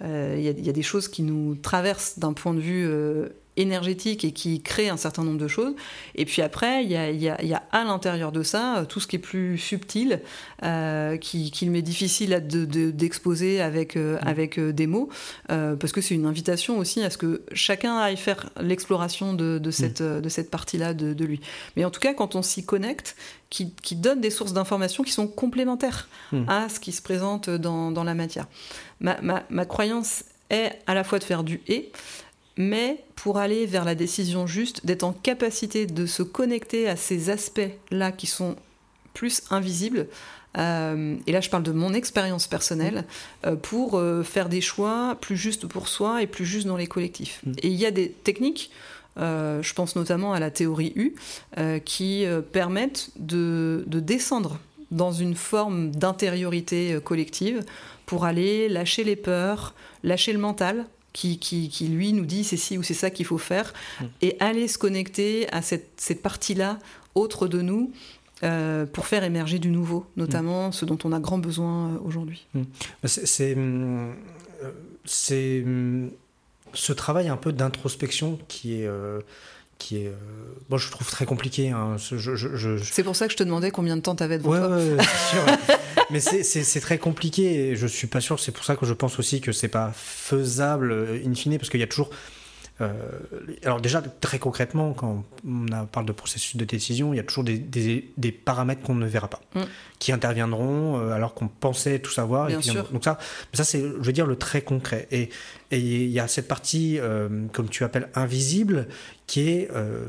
il y a des choses qui nous traversent d'un point de vue énergétique et qui crée un certain nombre de choses. Et puis après, il y a à l'intérieur de ça tout ce qui est plus subtil, qu'il m'est difficile d'exposer avec des mots, parce que c'est une invitation aussi à ce que chacun aille faire l'exploration de cette partie-là de lui. Mais en tout cas, quand on s'y connecte, qui donne des sources d'informations qui sont complémentaires à ce qui se présente dans la matière. Ma croyance est à la fois de faire du « et », mais pour aller vers la décision juste, d'être en capacité de se connecter à ces aspects-là qui sont plus invisibles, et là je parle de mon expérience personnelle, pour faire des choix plus justes pour soi et plus justes dans les collectifs. Et il y a des techniques, je pense notamment à la théorie U, qui permettent de descendre dans une forme d'intériorité collective pour aller lâcher les peurs, lâcher le mental, qui lui nous dit c'est ci ou c'est ça qu'il faut faire, et aller se connecter à cette partie-là autre de nous pour faire émerger du nouveau, notamment ce dont on a grand besoin aujourd'hui. C'est ce travail un peu d'introspection qui est bon, je trouve très compliqué, hein. C'est pour ça que je te demandais combien de temps t'avais devant toi. C'est sûr. Mais c'est très compliqué, et je suis pas sûr. C'est pour ça que je pense aussi que c'est pas faisable in fine, parce qu'il y a toujours alors déjà, très concrètement, quand on parle de processus de décision, il y a toujours des paramètres qu'on ne verra pas, qui interviendront alors qu'on pensait tout savoir. Bien sûr. Donc ça c'est, je veux dire, le très concret. Et il y a cette partie, comme tu appelles, invisible, qui est,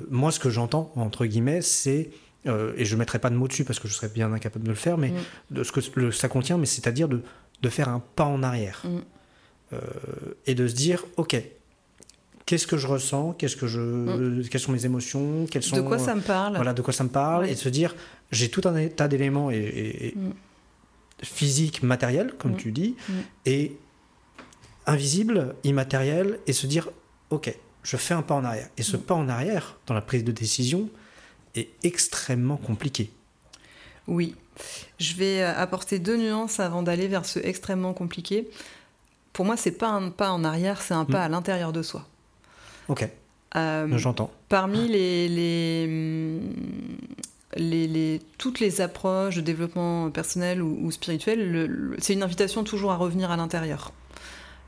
moi, ce que j'entends, entre guillemets, c'est, et je ne mettrai pas de mots dessus parce que je serais bien incapable de le faire, mais de ce que ça contient, mais c'est-à-dire de faire un pas en arrière, et de se dire, ok, qu'est-ce que je ressens, quelles sont mes émotions, de quoi ça me parle. Voilà, de quoi ça me parle, et de se dire, j'ai tout un tas d'éléments et physiques, matériels, comme tu dis, et invisibles, immatériels, et se dire, ok, je fais un pas en arrière. Et ce pas en arrière, dans la prise de décision, est extrêmement compliqué. Oui, je vais apporter deux nuances avant d'aller vers ce extrêmement compliqué. Pour moi, c'est pas un pas en arrière, c'est un pas à l'intérieur de soi. Ok, j'entends. Parmi toutes les approches de développement personnel ou spirituel, c'est une invitation toujours à revenir à l'intérieur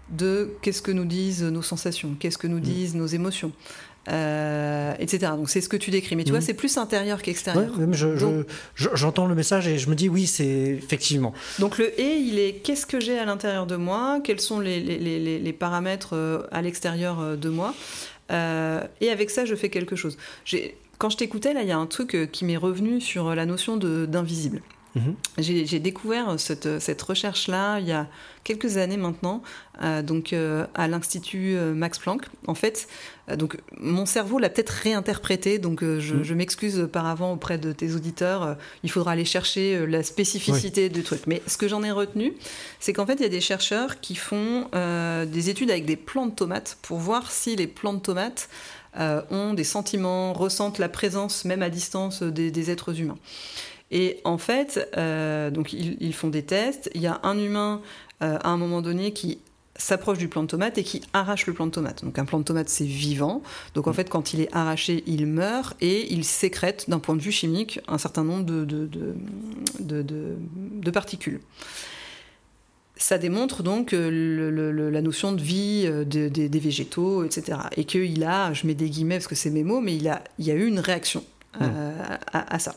de qu'est-ce que nous disent nos sensations, qu'est-ce que nous disent nos émotions, etc. Donc c'est ce que tu décris, mais tu vois, c'est plus intérieur qu'extérieur. Ouais, mais j'entends le message et je me dis oui, c'est effectivement. Donc le et, il est qu'est-ce que j'ai à l'intérieur de moi, quels sont les paramètres à l'extérieur de moi, et avec ça je fais quelque chose. Quand je t'écoutais là, il y a un truc qui m'est revenu sur la notion d'invisible. J'ai découvert cette recherche-là il y a quelques années maintenant, à l'Institut Max Planck. En fait, donc, mon cerveau l'a peut-être réinterprété, donc je m'excuse par avant auprès de tes auditeurs. Il faudra aller chercher la spécificité du truc. Mais ce que j'en ai retenu, c'est qu'en fait, il y a des chercheurs qui font des études avec des plants de tomates pour voir si les plants de tomates ont des sentiments, ressentent la présence, même à distance, des êtres humains. Et en fait, donc ils font des tests. Il y a un humain à un moment donné qui s'approche du plant de tomate et qui arrache le plant de tomate. Donc un plant de tomate, c'est vivant. Donc en fait, quand il est arraché, il meurt et il sécrète, d'un point de vue chimique, un certain nombre de particules. Ça démontre donc la notion de vie des végétaux, etc. Et qu'il a, je mets des guillemets parce que c'est mes mots, mais il y a eu une réaction à ça.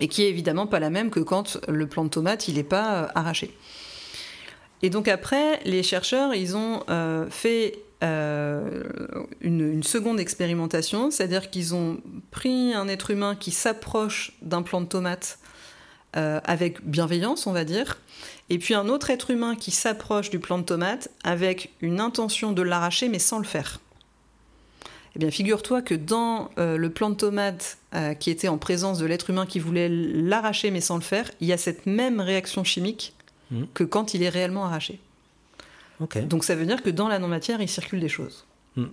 Et qui est évidemment pas la même que quand le plant de tomate, il n'est pas arraché. Et donc après, les chercheurs, ils ont fait une seconde expérimentation, c'est-à-dire qu'ils ont pris un être humain qui s'approche d'un plant de tomate avec bienveillance, on va dire, et puis un autre être humain qui s'approche du plant de tomate avec une intention de l'arracher, mais sans le faire. Eh bien, figure-toi que dans le plant de tomate qui était en présence de l'être humain qui voulait l'arracher mais sans le faire, il y a cette même réaction chimique que quand il est réellement arraché. Okay. Donc ça veut dire que dans la non-matière, il circule des choses.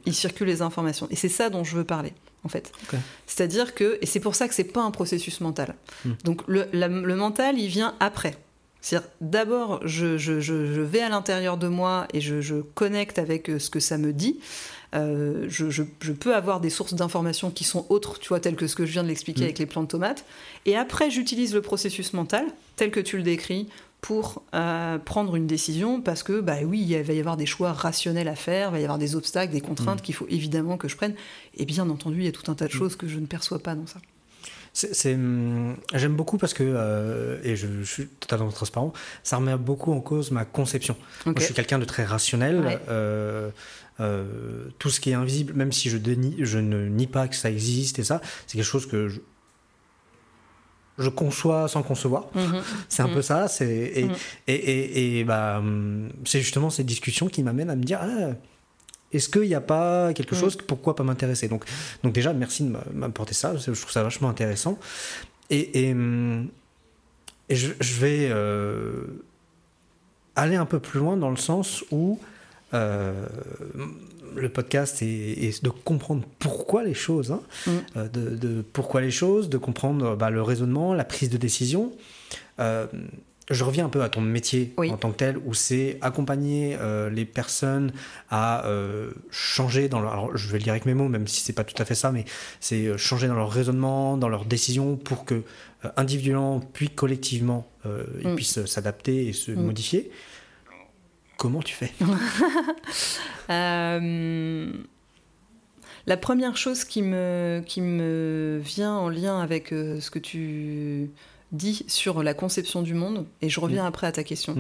Il circule les informations. Et c'est ça dont je veux parler, en fait. Okay. C'est-à-dire que... Et c'est pour ça que c'est pas un processus mental. Donc le mental, il vient après. C'est-à-dire, d'abord, je vais à l'intérieur de moi et je connecte avec ce que ça me dit. Je peux avoir des sources d'informations qui sont autres, tu vois, telles que ce que je viens de l'expliquer avec les plants de tomates. Et après, j'utilise le processus mental, tel que tu le décris, pour prendre une décision, parce que, bah oui, il va y avoir des choix rationnels à faire, il va y avoir des obstacles, des contraintes qu'il faut évidemment que je prenne. Et bien entendu, il y a tout un tas de choses que je ne perçois pas dans ça. J'aime beaucoup parce que, et je suis totalement transparent, ça remet beaucoup en cause ma conception. Okay. Moi, je suis quelqu'un de très rationnel. Ouais. Tout ce qui est invisible, même si je ne nie pas que ça existe et ça, c'est quelque chose que je conçois sans concevoir. C'est un peu ça. Et bah, c'est justement ces discussions qui m'amènent à me dire... Ah, est-ce qu'il n'y a pas quelque chose, pourquoi pas m'intéresser ? Donc déjà, merci de m'apporter ça, je trouve ça vachement intéressant. Et je vais aller un peu plus loin dans le sens où le podcast est de comprendre pourquoi les choses, pourquoi les choses, de comprendre le raisonnement, la prise de décision. Je reviens un peu à ton métier en tant que tel, où c'est accompagner les personnes à changer dans leur... Alors, je vais le dire avec mes mots, même si c'est pas tout à fait ça, mais c'est changer dans leur raisonnement, dans leurs décisions, pour que individuellement puis collectivement ils puissent s'adapter et se modifier. Comment tu fais ? La première chose qui me vient en lien avec ce que tu... dit sur la conception du monde, et je reviens après à ta question,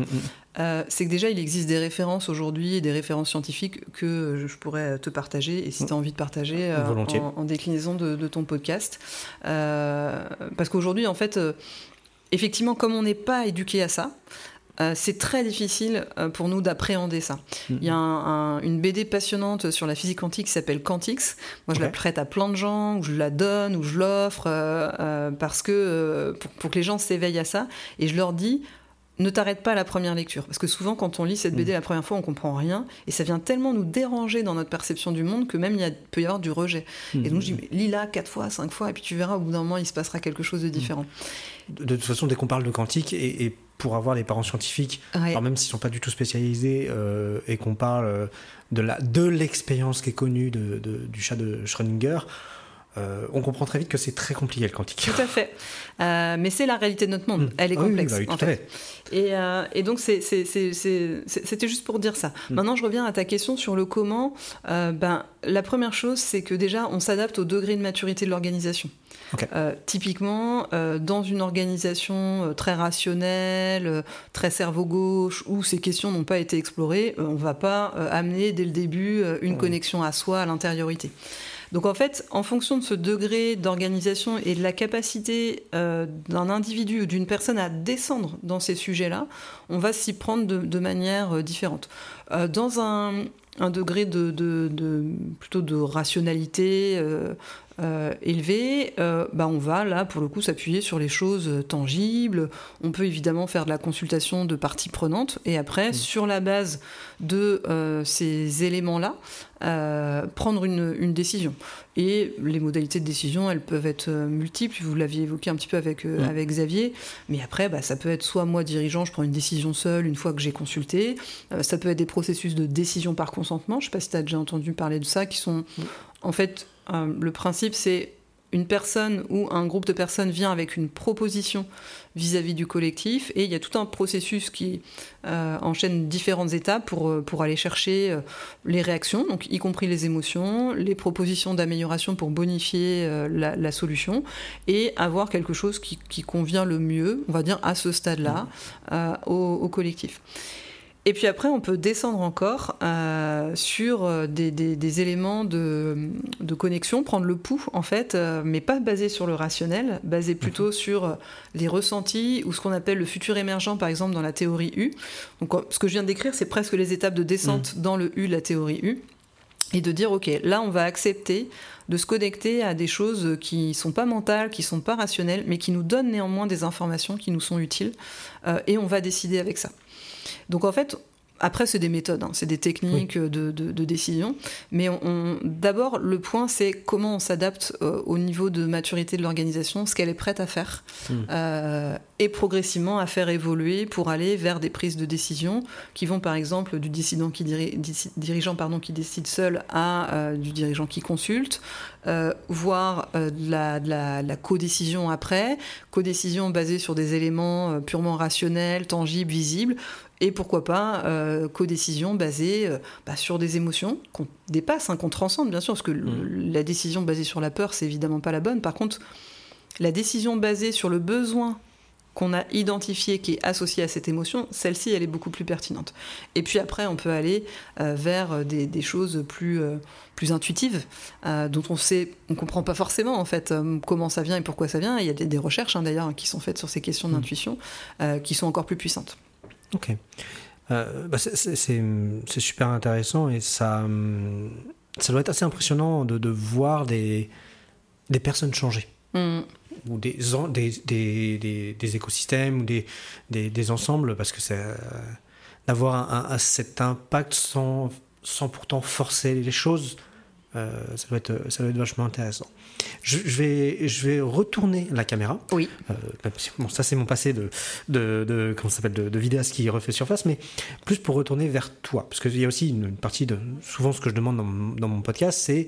c'est que déjà il existe des références aujourd'hui, des références scientifiques que je pourrais te partager, et si tu as envie de partager en déclinaison de ton podcast, parce qu'aujourd'hui en fait effectivement, comme on n'est pas éduqué à ça, c'est très difficile pour nous d'appréhender ça. Il y a une BD passionnante sur la physique quantique qui s'appelle Quantix. Moi, je la prête à plein de gens, ou je la donne, ou je l'offre, parce que, pour que les gens s'éveillent à ça. Et je leur dis, ne t'arrête pas à la première lecture. Parce que souvent, quand on lit cette BD la première fois, on comprend rien. Et ça vient tellement nous déranger dans notre perception du monde que même peut y avoir du rejet. Et donc, je dis, lis-la 4 fois, 5 fois, et puis tu verras, au bout d'un moment, il se passera quelque chose de différent. De toute façon, dès qu'on parle de quantique, et pour avoir les parents scientifiques, alors même s'ils ne sont pas du tout spécialisés, et qu'on parle de l'expérience qui est connue du chat de Schrödinger, on comprend très vite que c'est très compliqué le quantique. Tout à fait. Mais c'est la réalité de notre monde. Elle est complexe. Oui, en fait. Et donc c'était juste pour dire ça. Maintenant, je reviens à ta question sur le comment. La première chose, c'est que déjà, on s'adapte au degré de maturité de l'organisation. Okay. Typiquement, dans une organisation très rationnelle, très cerveau gauche, où ces questions n'ont pas été explorées, on ne va pas amener dès le début une connexion à soi, à l'intériorité. Donc en fait, en fonction de ce degré d'organisation et de la capacité d'un individu ou d'une personne à descendre dans ces sujets-là, on va s'y prendre de manière différente. Dans un degré plutôt de rationalité élevé, on va là pour le coup s'appuyer sur les choses tangibles. On peut évidemment faire de la consultation de parties prenantes et après sur la base de ces éléments-là prendre une décision. Et les modalités de décision, elles peuvent être multiples. Vous l'aviez évoqué un petit peu avec Xavier, mais après ça peut être soit moi dirigeant, je prends une décision seule une fois que j'ai consulté, ça peut être des processus de décision par consentement. Je ne sais pas si tu as déjà entendu parler de ça, qui sont en fait le principe, c'est une personne ou un groupe de personnes vient avec une proposition vis-à-vis du collectif, et il y a tout un processus qui enchaîne différentes étapes pour aller chercher les réactions, donc y compris les émotions, les propositions d'amélioration pour bonifier la solution et avoir quelque chose qui convient le mieux, on va dire à ce stade-là, au collectif. Et puis après, on peut descendre encore sur des éléments de connexion, prendre le pouls en fait, mais pas basé sur le rationnel, basé plutôt sur les ressentis ou ce qu'on appelle le futur émergent, par exemple dans la théorie U. Donc ce que je viens de décrire, c'est presque les étapes de descente dans le U, la théorie U, et de dire ok, là on va accepter de se connecter à des choses qui sont pas mentales, qui sont pas rationnelles, mais qui nous donnent néanmoins des informations qui nous sont utiles, et on va décider avec ça. Donc en fait, après c'est des méthodes, c'est des techniques de décision, mais d'abord le point c'est comment on s'adapte au niveau de maturité de l'organisation, ce qu'elle est prête à faire, et progressivement à faire évoluer pour aller vers des prises de décision qui vont par exemple du dirigeant qui décide seul à du dirigeant qui consulte, voire de la codécision après, codécision basée sur des éléments purement rationnels, tangibles, visibles, et pourquoi pas codécision basée sur des émotions qu'on dépasse, qu'on transcende bien sûr, parce que la décision basée sur la peur, c'est évidemment pas la bonne. Par contre, la décision basée sur le besoin qu'on a identifié, qui est associé à cette émotion, celle-ci, elle est beaucoup plus pertinente. Et puis après, on peut aller vers des choses plus intuitives, dont on comprend pas forcément en fait comment ça vient et pourquoi ça vient. Il y a des recherches d'ailleurs qui sont faites sur ces questions d'intuition, qui sont encore plus puissantes. Ok, c'est super intéressant et ça doit être assez impressionnant de voir des personnes changer ou des écosystèmes ou des ensembles, parce que c'est d'avoir cet impact sans pourtant forcer les choses, ça doit être vachement intéressant. Je vais retourner la caméra. Oui. Ça c'est mon passé de vidéaste qui refait surface, mais plus pour retourner vers toi, parce qu'il y a aussi une partie de souvent ce que je demande dans mon podcast, c'est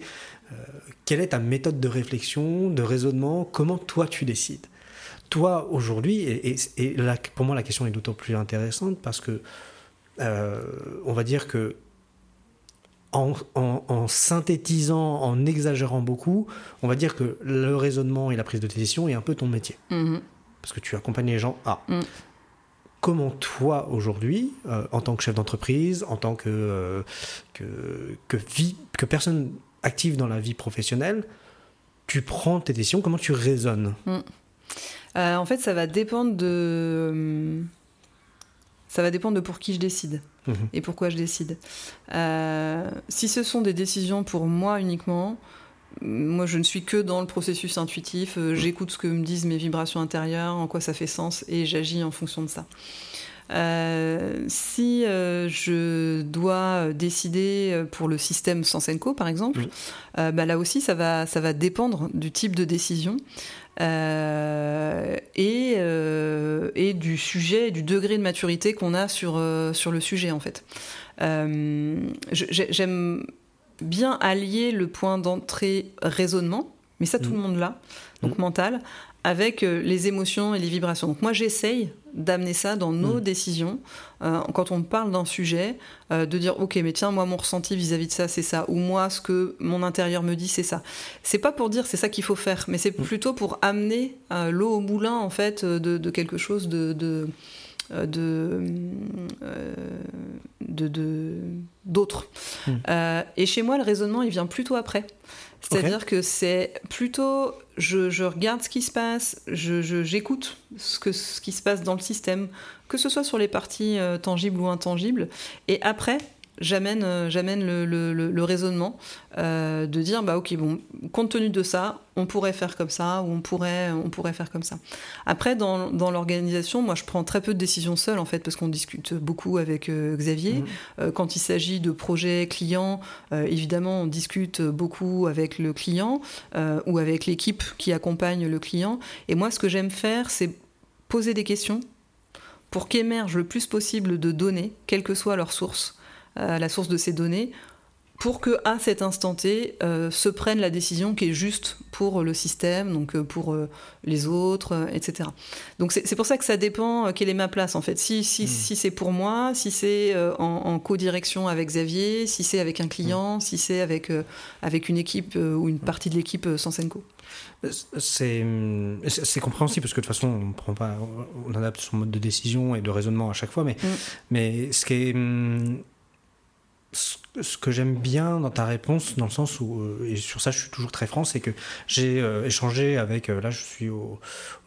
quelle est ta méthode de réflexion, de raisonnement, comment toi tu décides. Toi aujourd'hui, et là, pour moi la question est d'autant plus intéressante parce que on va dire que en synthétisant, en exagérant beaucoup, on va dire que le raisonnement et la prise de décision est un peu ton métier. Mmh. Parce que tu accompagnes les gens à... Mmh. Comment toi, aujourd'hui, en tant que chef d'entreprise, en tant que personne active dans la vie professionnelle, tu prends tes décisions, comment tu raisonnes ? En fait, ça va dépendre de... pour qui je décide et pourquoi je décide. Si ce sont des décisions pour moi uniquement, moi je ne suis que dans le processus intuitif, j'écoute ce que me disent mes vibrations intérieures, en quoi ça fait sens, et j'agis en fonction de ça. Si je dois décider pour le système Sens&Co par exemple, là aussi ça va dépendre du type de décision et du sujet, du degré de maturité qu'on a sur le sujet en fait. J'aime bien allier le point d'entrée raisonnement, mais ça tout le monde l'a, donc mental, avec les émotions et les vibrations. Donc moi j'essaye d'amener ça dans nos décisions, quand on parle d'un sujet, de dire ok, mais tiens, moi mon ressenti vis-à-vis de ça c'est ça, ou moi ce que mon intérieur me dit c'est ça. C'est pas pour dire c'est ça qu'il faut faire, mais c'est plutôt pour amener l'eau au moulin en fait de quelque chose d'autre. Et chez moi le raisonnement il vient plutôt après, c'est-à-dire que c'est plutôt je regarde ce qui se passe, j'écoute ce qui se passe dans le système, que ce soit sur les parties tangibles ou intangibles, et après j'amène le raisonnement de dire bah ok, bon, compte tenu de ça on pourrait faire comme ça, ou on pourrait faire comme ça. Après dans l'organisation, moi je prends très peu de décisions seule en fait, parce qu'on discute beaucoup avec Xavier. Quand il s'agit de projets clients, évidemment on discute beaucoup avec le client ou avec l'équipe qui accompagne le client, et moi ce que j'aime faire c'est poser des questions pour qu'émerge le plus possible de données, quelle que soit leur source, la source de ces données, pour que à cet instant T se prenne la décision qui est juste pour le système, donc pour les autres, etc. Donc c'est pour ça que ça dépend quelle est ma place en fait. Si c'est pour moi, si c'est en co-direction avec Xavier, si c'est avec un client, si c'est avec une équipe ou une partie de l'équipe Sens&Co. C'est compréhensible, parce que de toute façon on adapte son mode de décision et de raisonnement à chaque fois, mais ce qui est ce que j'aime bien dans ta réponse, dans le sens où, et sur ça je suis toujours très franc, c'est que j'ai échangé avec, là je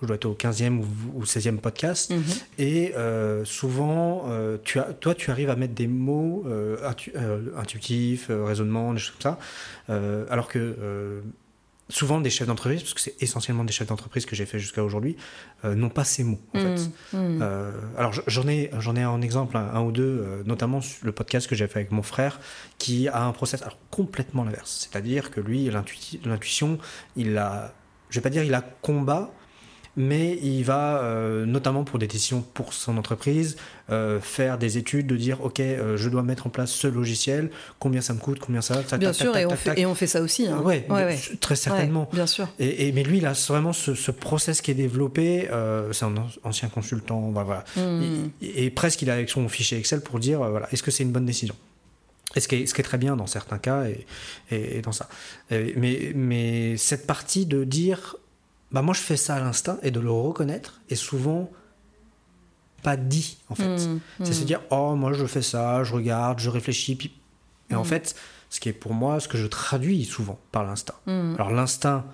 dois être au 15e ou 16e podcast, et souvent tu arrives à mettre des mots intuitifs, raisonnement, des choses comme ça, alors que souvent des chefs d'entreprise, parce que c'est essentiellement des chefs d'entreprise que j'ai fait jusqu'à aujourd'hui, n'ont pas ces mots en fait. Alors j'en ai un exemple, un ou deux, notamment le podcast que j'ai fait avec mon frère, qui a un process complètement l'inverse, c'est-à-dire que lui l'intuition, je vais pas dire il la combat, mais il va, notamment pour des décisions pour son entreprise, faire des études de dire ok, je dois mettre en place ce logiciel, combien ça me coûte, combien ça... Bien sûr, et on fait ça aussi. Très certainement. Bien sûr. Mais lui, il a vraiment ce process qui est développé, c'est un ancien consultant, voilà. Et presque il a avec son fichier Excel pour dire voilà, est-ce que c'est une bonne décision ? Et ce qui est très bien dans certains cas et dans ça. Mais cette partie de dire... Bah moi je fais ça à l'instinct, et de le reconnaître est souvent pas dit en fait. C'est se dire oh moi je fais ça, je regarde, je réfléchis, puis... et en fait ce qui est pour moi, ce que je traduis souvent par l'instinct. Alors l'instinct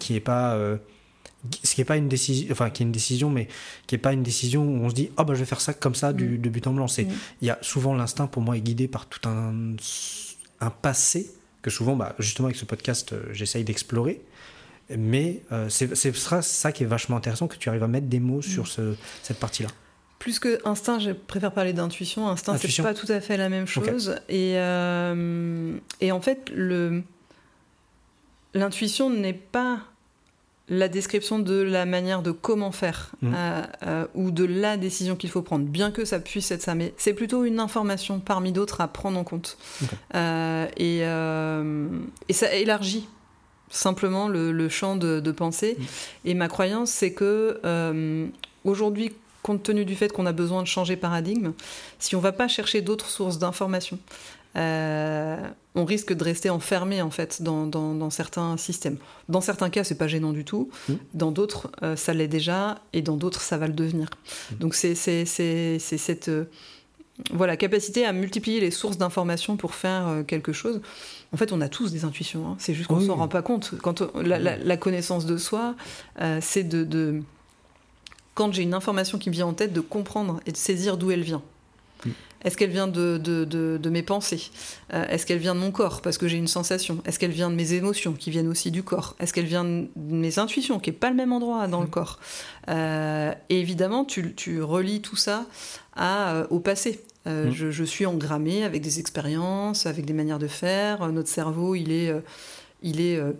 qui est pas ce qui est pas une décision, enfin qui est une décision, mais qui est pas une décision où on se dit oh bah je vais faire ça comme ça de but en blanc. C'est il y a souvent l'instinct pour moi est guidé par tout un passé que souvent justement avec ce podcast j'essaye d'explorer. Mais c'est ça qui est vachement intéressant, que tu arrives à mettre des mots sur cette partie-là. Plus que instinct, je préfère parler d'intuition. Intuition, c'est pas tout à fait la même chose. Et en fait, l'intuition n'est pas la description de la manière de comment faire ou de la décision qu'il faut prendre, bien que ça puisse être ça, mais c'est plutôt une information parmi d'autres à prendre en compte. Et ça élargit simplement le champ de pensée. Et ma croyance, c'est que aujourd'hui, compte tenu du fait qu'on a besoin de changer paradigme, si on ne va pas chercher d'autres sources d'informations, on risque de rester enfermé en fait dans certains systèmes. Dans certains cas, c'est pas gênant du tout. Dans d'autres, ça l'est déjà, et dans d'autres, ça va le devenir. Donc c'est cette capacité à multiplier les sources d'informations pour faire quelque chose. En fait, on a tous des intuitions, c'est juste qu'on ne s'en rend pas compte. Quand la connaissance de soi, c'est de... Quand j'ai une information qui me vient en tête, de comprendre et de saisir d'où elle vient. Est-ce qu'elle vient de mes pensées ? Est-ce qu'elle vient de mon corps, parce que j'ai une sensation ? Est-ce qu'elle vient de mes émotions, qui viennent aussi du corps ? Est-ce qu'elle vient de mes intuitions, qui n'est pas le même endroit dans le corps ? Et évidemment, tu relis tout ça au passé. Je suis engrammée avec des expériences, avec des manières de faire. Notre cerveau, il est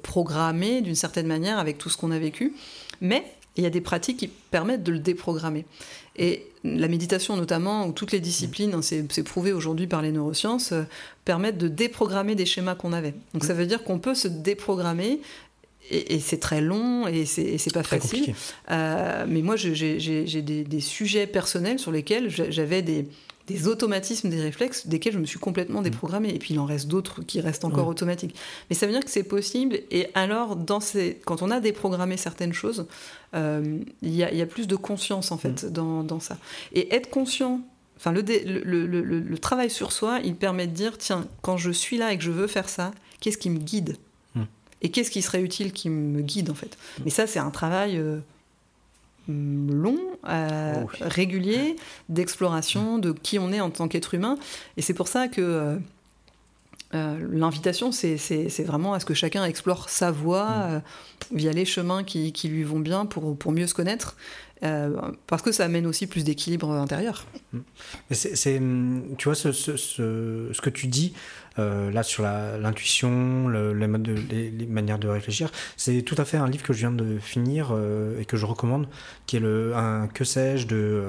programmé d'une certaine manière avec tout ce qu'on a vécu. Mais il y a des pratiques qui permettent de le déprogrammer. Et la méditation notamment, ou toutes les disciplines, c'est prouvé aujourd'hui par les neurosciences, permettent de déprogrammer des schémas qu'on avait. Donc ça veut dire qu'on peut se déprogrammer Et c'est très long et c'est pas très facile. Mais moi, j'ai des sujets personnels sur lesquels j'avais des automatismes, des réflexes, desquels je me suis complètement déprogrammée. Et puis, il en reste d'autres qui restent encore automatiques. Mais ça veut dire que c'est possible. Et alors, quand on a déprogrammé certaines choses, il y a plus de conscience, en fait, dans ça. Et être conscient... Enfin, le travail sur soi, il permet de dire, tiens, quand je suis là et que je veux faire ça, qu'est-ce qui me guide ? Et qu'est-ce qui serait utile qui me guide, en fait ? Mais ça, c'est un travail long, régulier, d'exploration de qui on est en tant qu'être humain. Et c'est pour ça que l'invitation, c'est vraiment à ce que chacun explore sa voie via les chemins qui lui vont bien pour mieux se connaître. Parce que ça amène aussi plus d'équilibre intérieur. Mais tu vois, ce que tu dis là sur l'intuition, les manières de réfléchir, c'est tout à fait un livre que je viens de finir et que je recommande, qui est un que sais-je de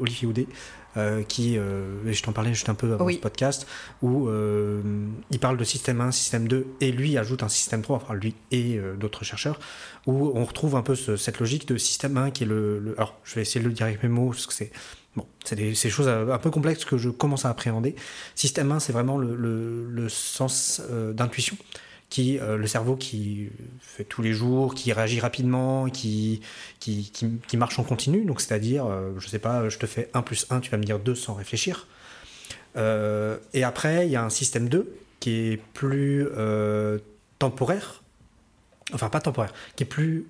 Olivier Houdé, je t'en parlais juste un peu avant ce podcast, où il parle de système 1, système 2, et lui ajoute un système 3, enfin lui et d'autres chercheurs, où on retrouve un peu cette logique de système 1 qui est le... Alors, je vais essayer de le dire avec mes mots, parce que c'est des choses un peu complexes que je commence à appréhender. Système 1, c'est vraiment le sens d'intuition, le cerveau qui fait tous les jours, qui réagit rapidement, qui marche en continu. Donc, c'est-à-dire, je ne sais pas, je te fais 1 plus 1, tu vas me dire 2 sans réfléchir. Et après, il y a un système 2 qui est plus temporaire, enfin pas temporaire, qui est plus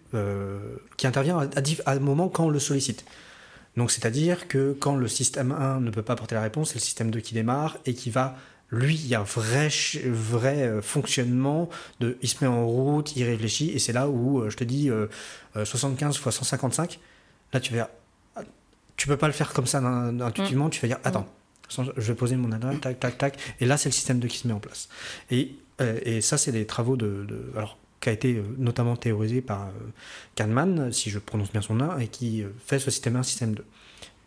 qui intervient à un moment quand on le sollicite. Donc c'est-à-dire que quand le système 1 ne peut pas apporter la réponse, c'est le système 2 qui démarre et qui va, lui, il y a un vrai fonctionnement de, il se met en route, il réfléchit, et c'est là où je te dis 75 x 155, là tu vas dire, tu peux pas le faire comme ça intuitivement, tu vas dire attends, je vais poser mon adresse, tac tac tac, et là c'est le système 2 qui se met en place. Et ça, c'est des travaux alors, qui a été notamment théorisé par Kahneman, si je prononce bien son nom, et qui fait ce système 1, système 2.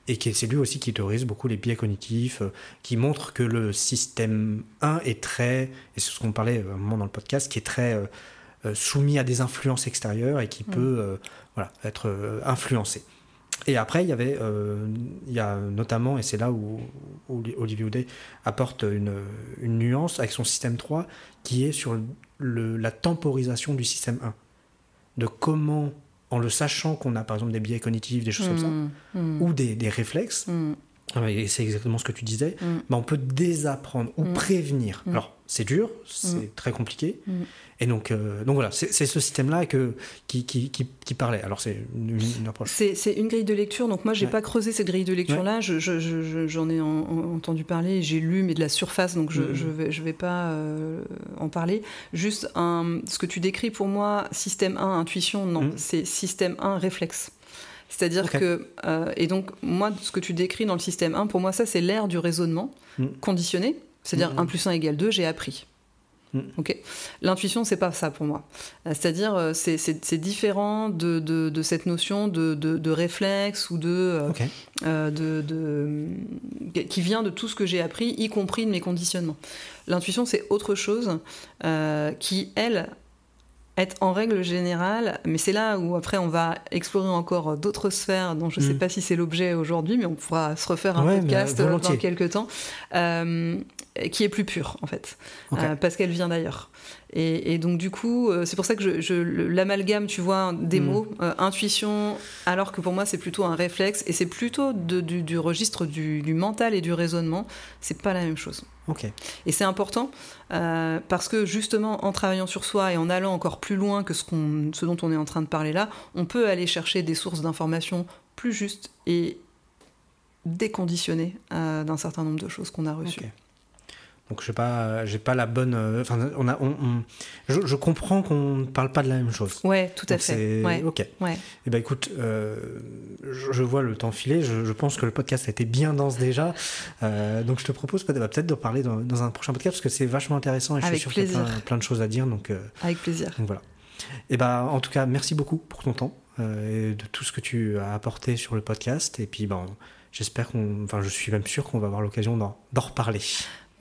Et c'est lui aussi qui théorise beaucoup les biais cognitifs, qui montre que le système 1 est très, et c'est ce qu'on parlait à un moment dans le podcast, qui est très soumis à des influences extérieures et qui peut être influencé. Et après, il y a notamment, et c'est là où Olivier Houdé apporte une nuance avec son système 3, qui est sur la temporisation du système 1. De comment, en le sachant qu'on a par exemple des biais cognitifs, des choses comme ça, ou des réflexes, et c'est exactement ce que tu disais, bah on peut désapprendre ou prévenir. Alors, c'est dur, c'est très compliqué. Et donc voilà, c'est ce système-là qui parlait. Alors, c'est une approche. C'est une grille de lecture. Donc, moi, je n'ai pas creusé cette grille de lecture-là. J'en ai entendu parler, j'ai lu, mais de la surface. Donc, je vais pas en parler. Juste, ce que tu décris pour moi, système 1, intuition, non. C'est système 1, réflexe. C'est-à-dire que... et donc, moi, ce que tu décris dans le système 1, pour moi, ça, c'est l'ère du raisonnement conditionné. C'est-à-dire 1 plus 1 égale 2, j'ai appris. Okay. L'intuition, c'est pas ça pour moi. C'est-à-dire, c'est différent de cette notion de réflexe ou qui vient de tout ce que j'ai appris, y compris de mes conditionnements. L'intuition, c'est autre chose qui, elle, est en règle générale, mais c'est là où après on va explorer encore d'autres sphères dont je ne sais pas si c'est l'objet aujourd'hui, mais on pourra se refaire un podcast dans quelques temps, qui est plus pure en fait, parce qu'elle vient d'ailleurs. Et donc du coup, c'est pour ça que l'amalgame, tu vois, des mots, intuition, alors que pour moi c'est plutôt un réflexe, et c'est plutôt du registre du mental et du raisonnement, c'est pas la même chose. Okay. Et c'est important parce que justement en travaillant sur soi et en allant encore plus loin que ce dont on est en train de parler là, on peut aller chercher des sources d'informations plus justes et déconditionnées d'un certain nombre de choses qu'on a reçues. Okay. Donc j'ai pas la bonne. Enfin, je comprends qu'on ne parle pas de la même chose. Ouais, tout à fait. Ouais. Ok. Ouais. Eh ben écoute, je vois le temps filer. Je pense que le podcast a été bien dense déjà. Donc je te propose peut-être de parler dans un prochain podcast parce que c'est vachement intéressant et je suis sûr qu'il y a plein de choses à dire. Donc avec plaisir. Donc voilà. Eh ben en tout cas, merci beaucoup pour ton temps et de tout ce que tu as apporté sur le podcast. Et puis j'espère je suis même sûr qu'on va avoir l'occasion d'en reparler.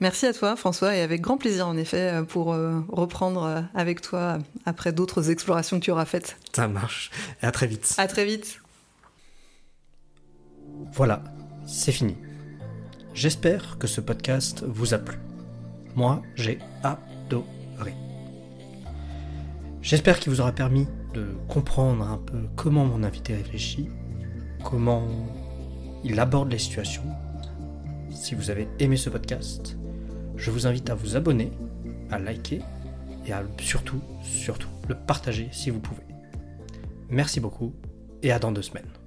Merci à toi François, et avec grand plaisir en effet pour reprendre avec toi après d'autres explorations que tu auras faites. Ça marche, et à très vite. À très vite. Voilà, c'est fini. J'espère que ce podcast vous a plu. Moi, j'ai adoré. J'espère qu'il vous aura permis de comprendre un peu comment mon invité réfléchit, comment il aborde les situations. Si vous avez aimé ce podcast, je vous invite à vous abonner, à liker et à surtout le partager si vous pouvez. Merci beaucoup et à dans 2 semaines.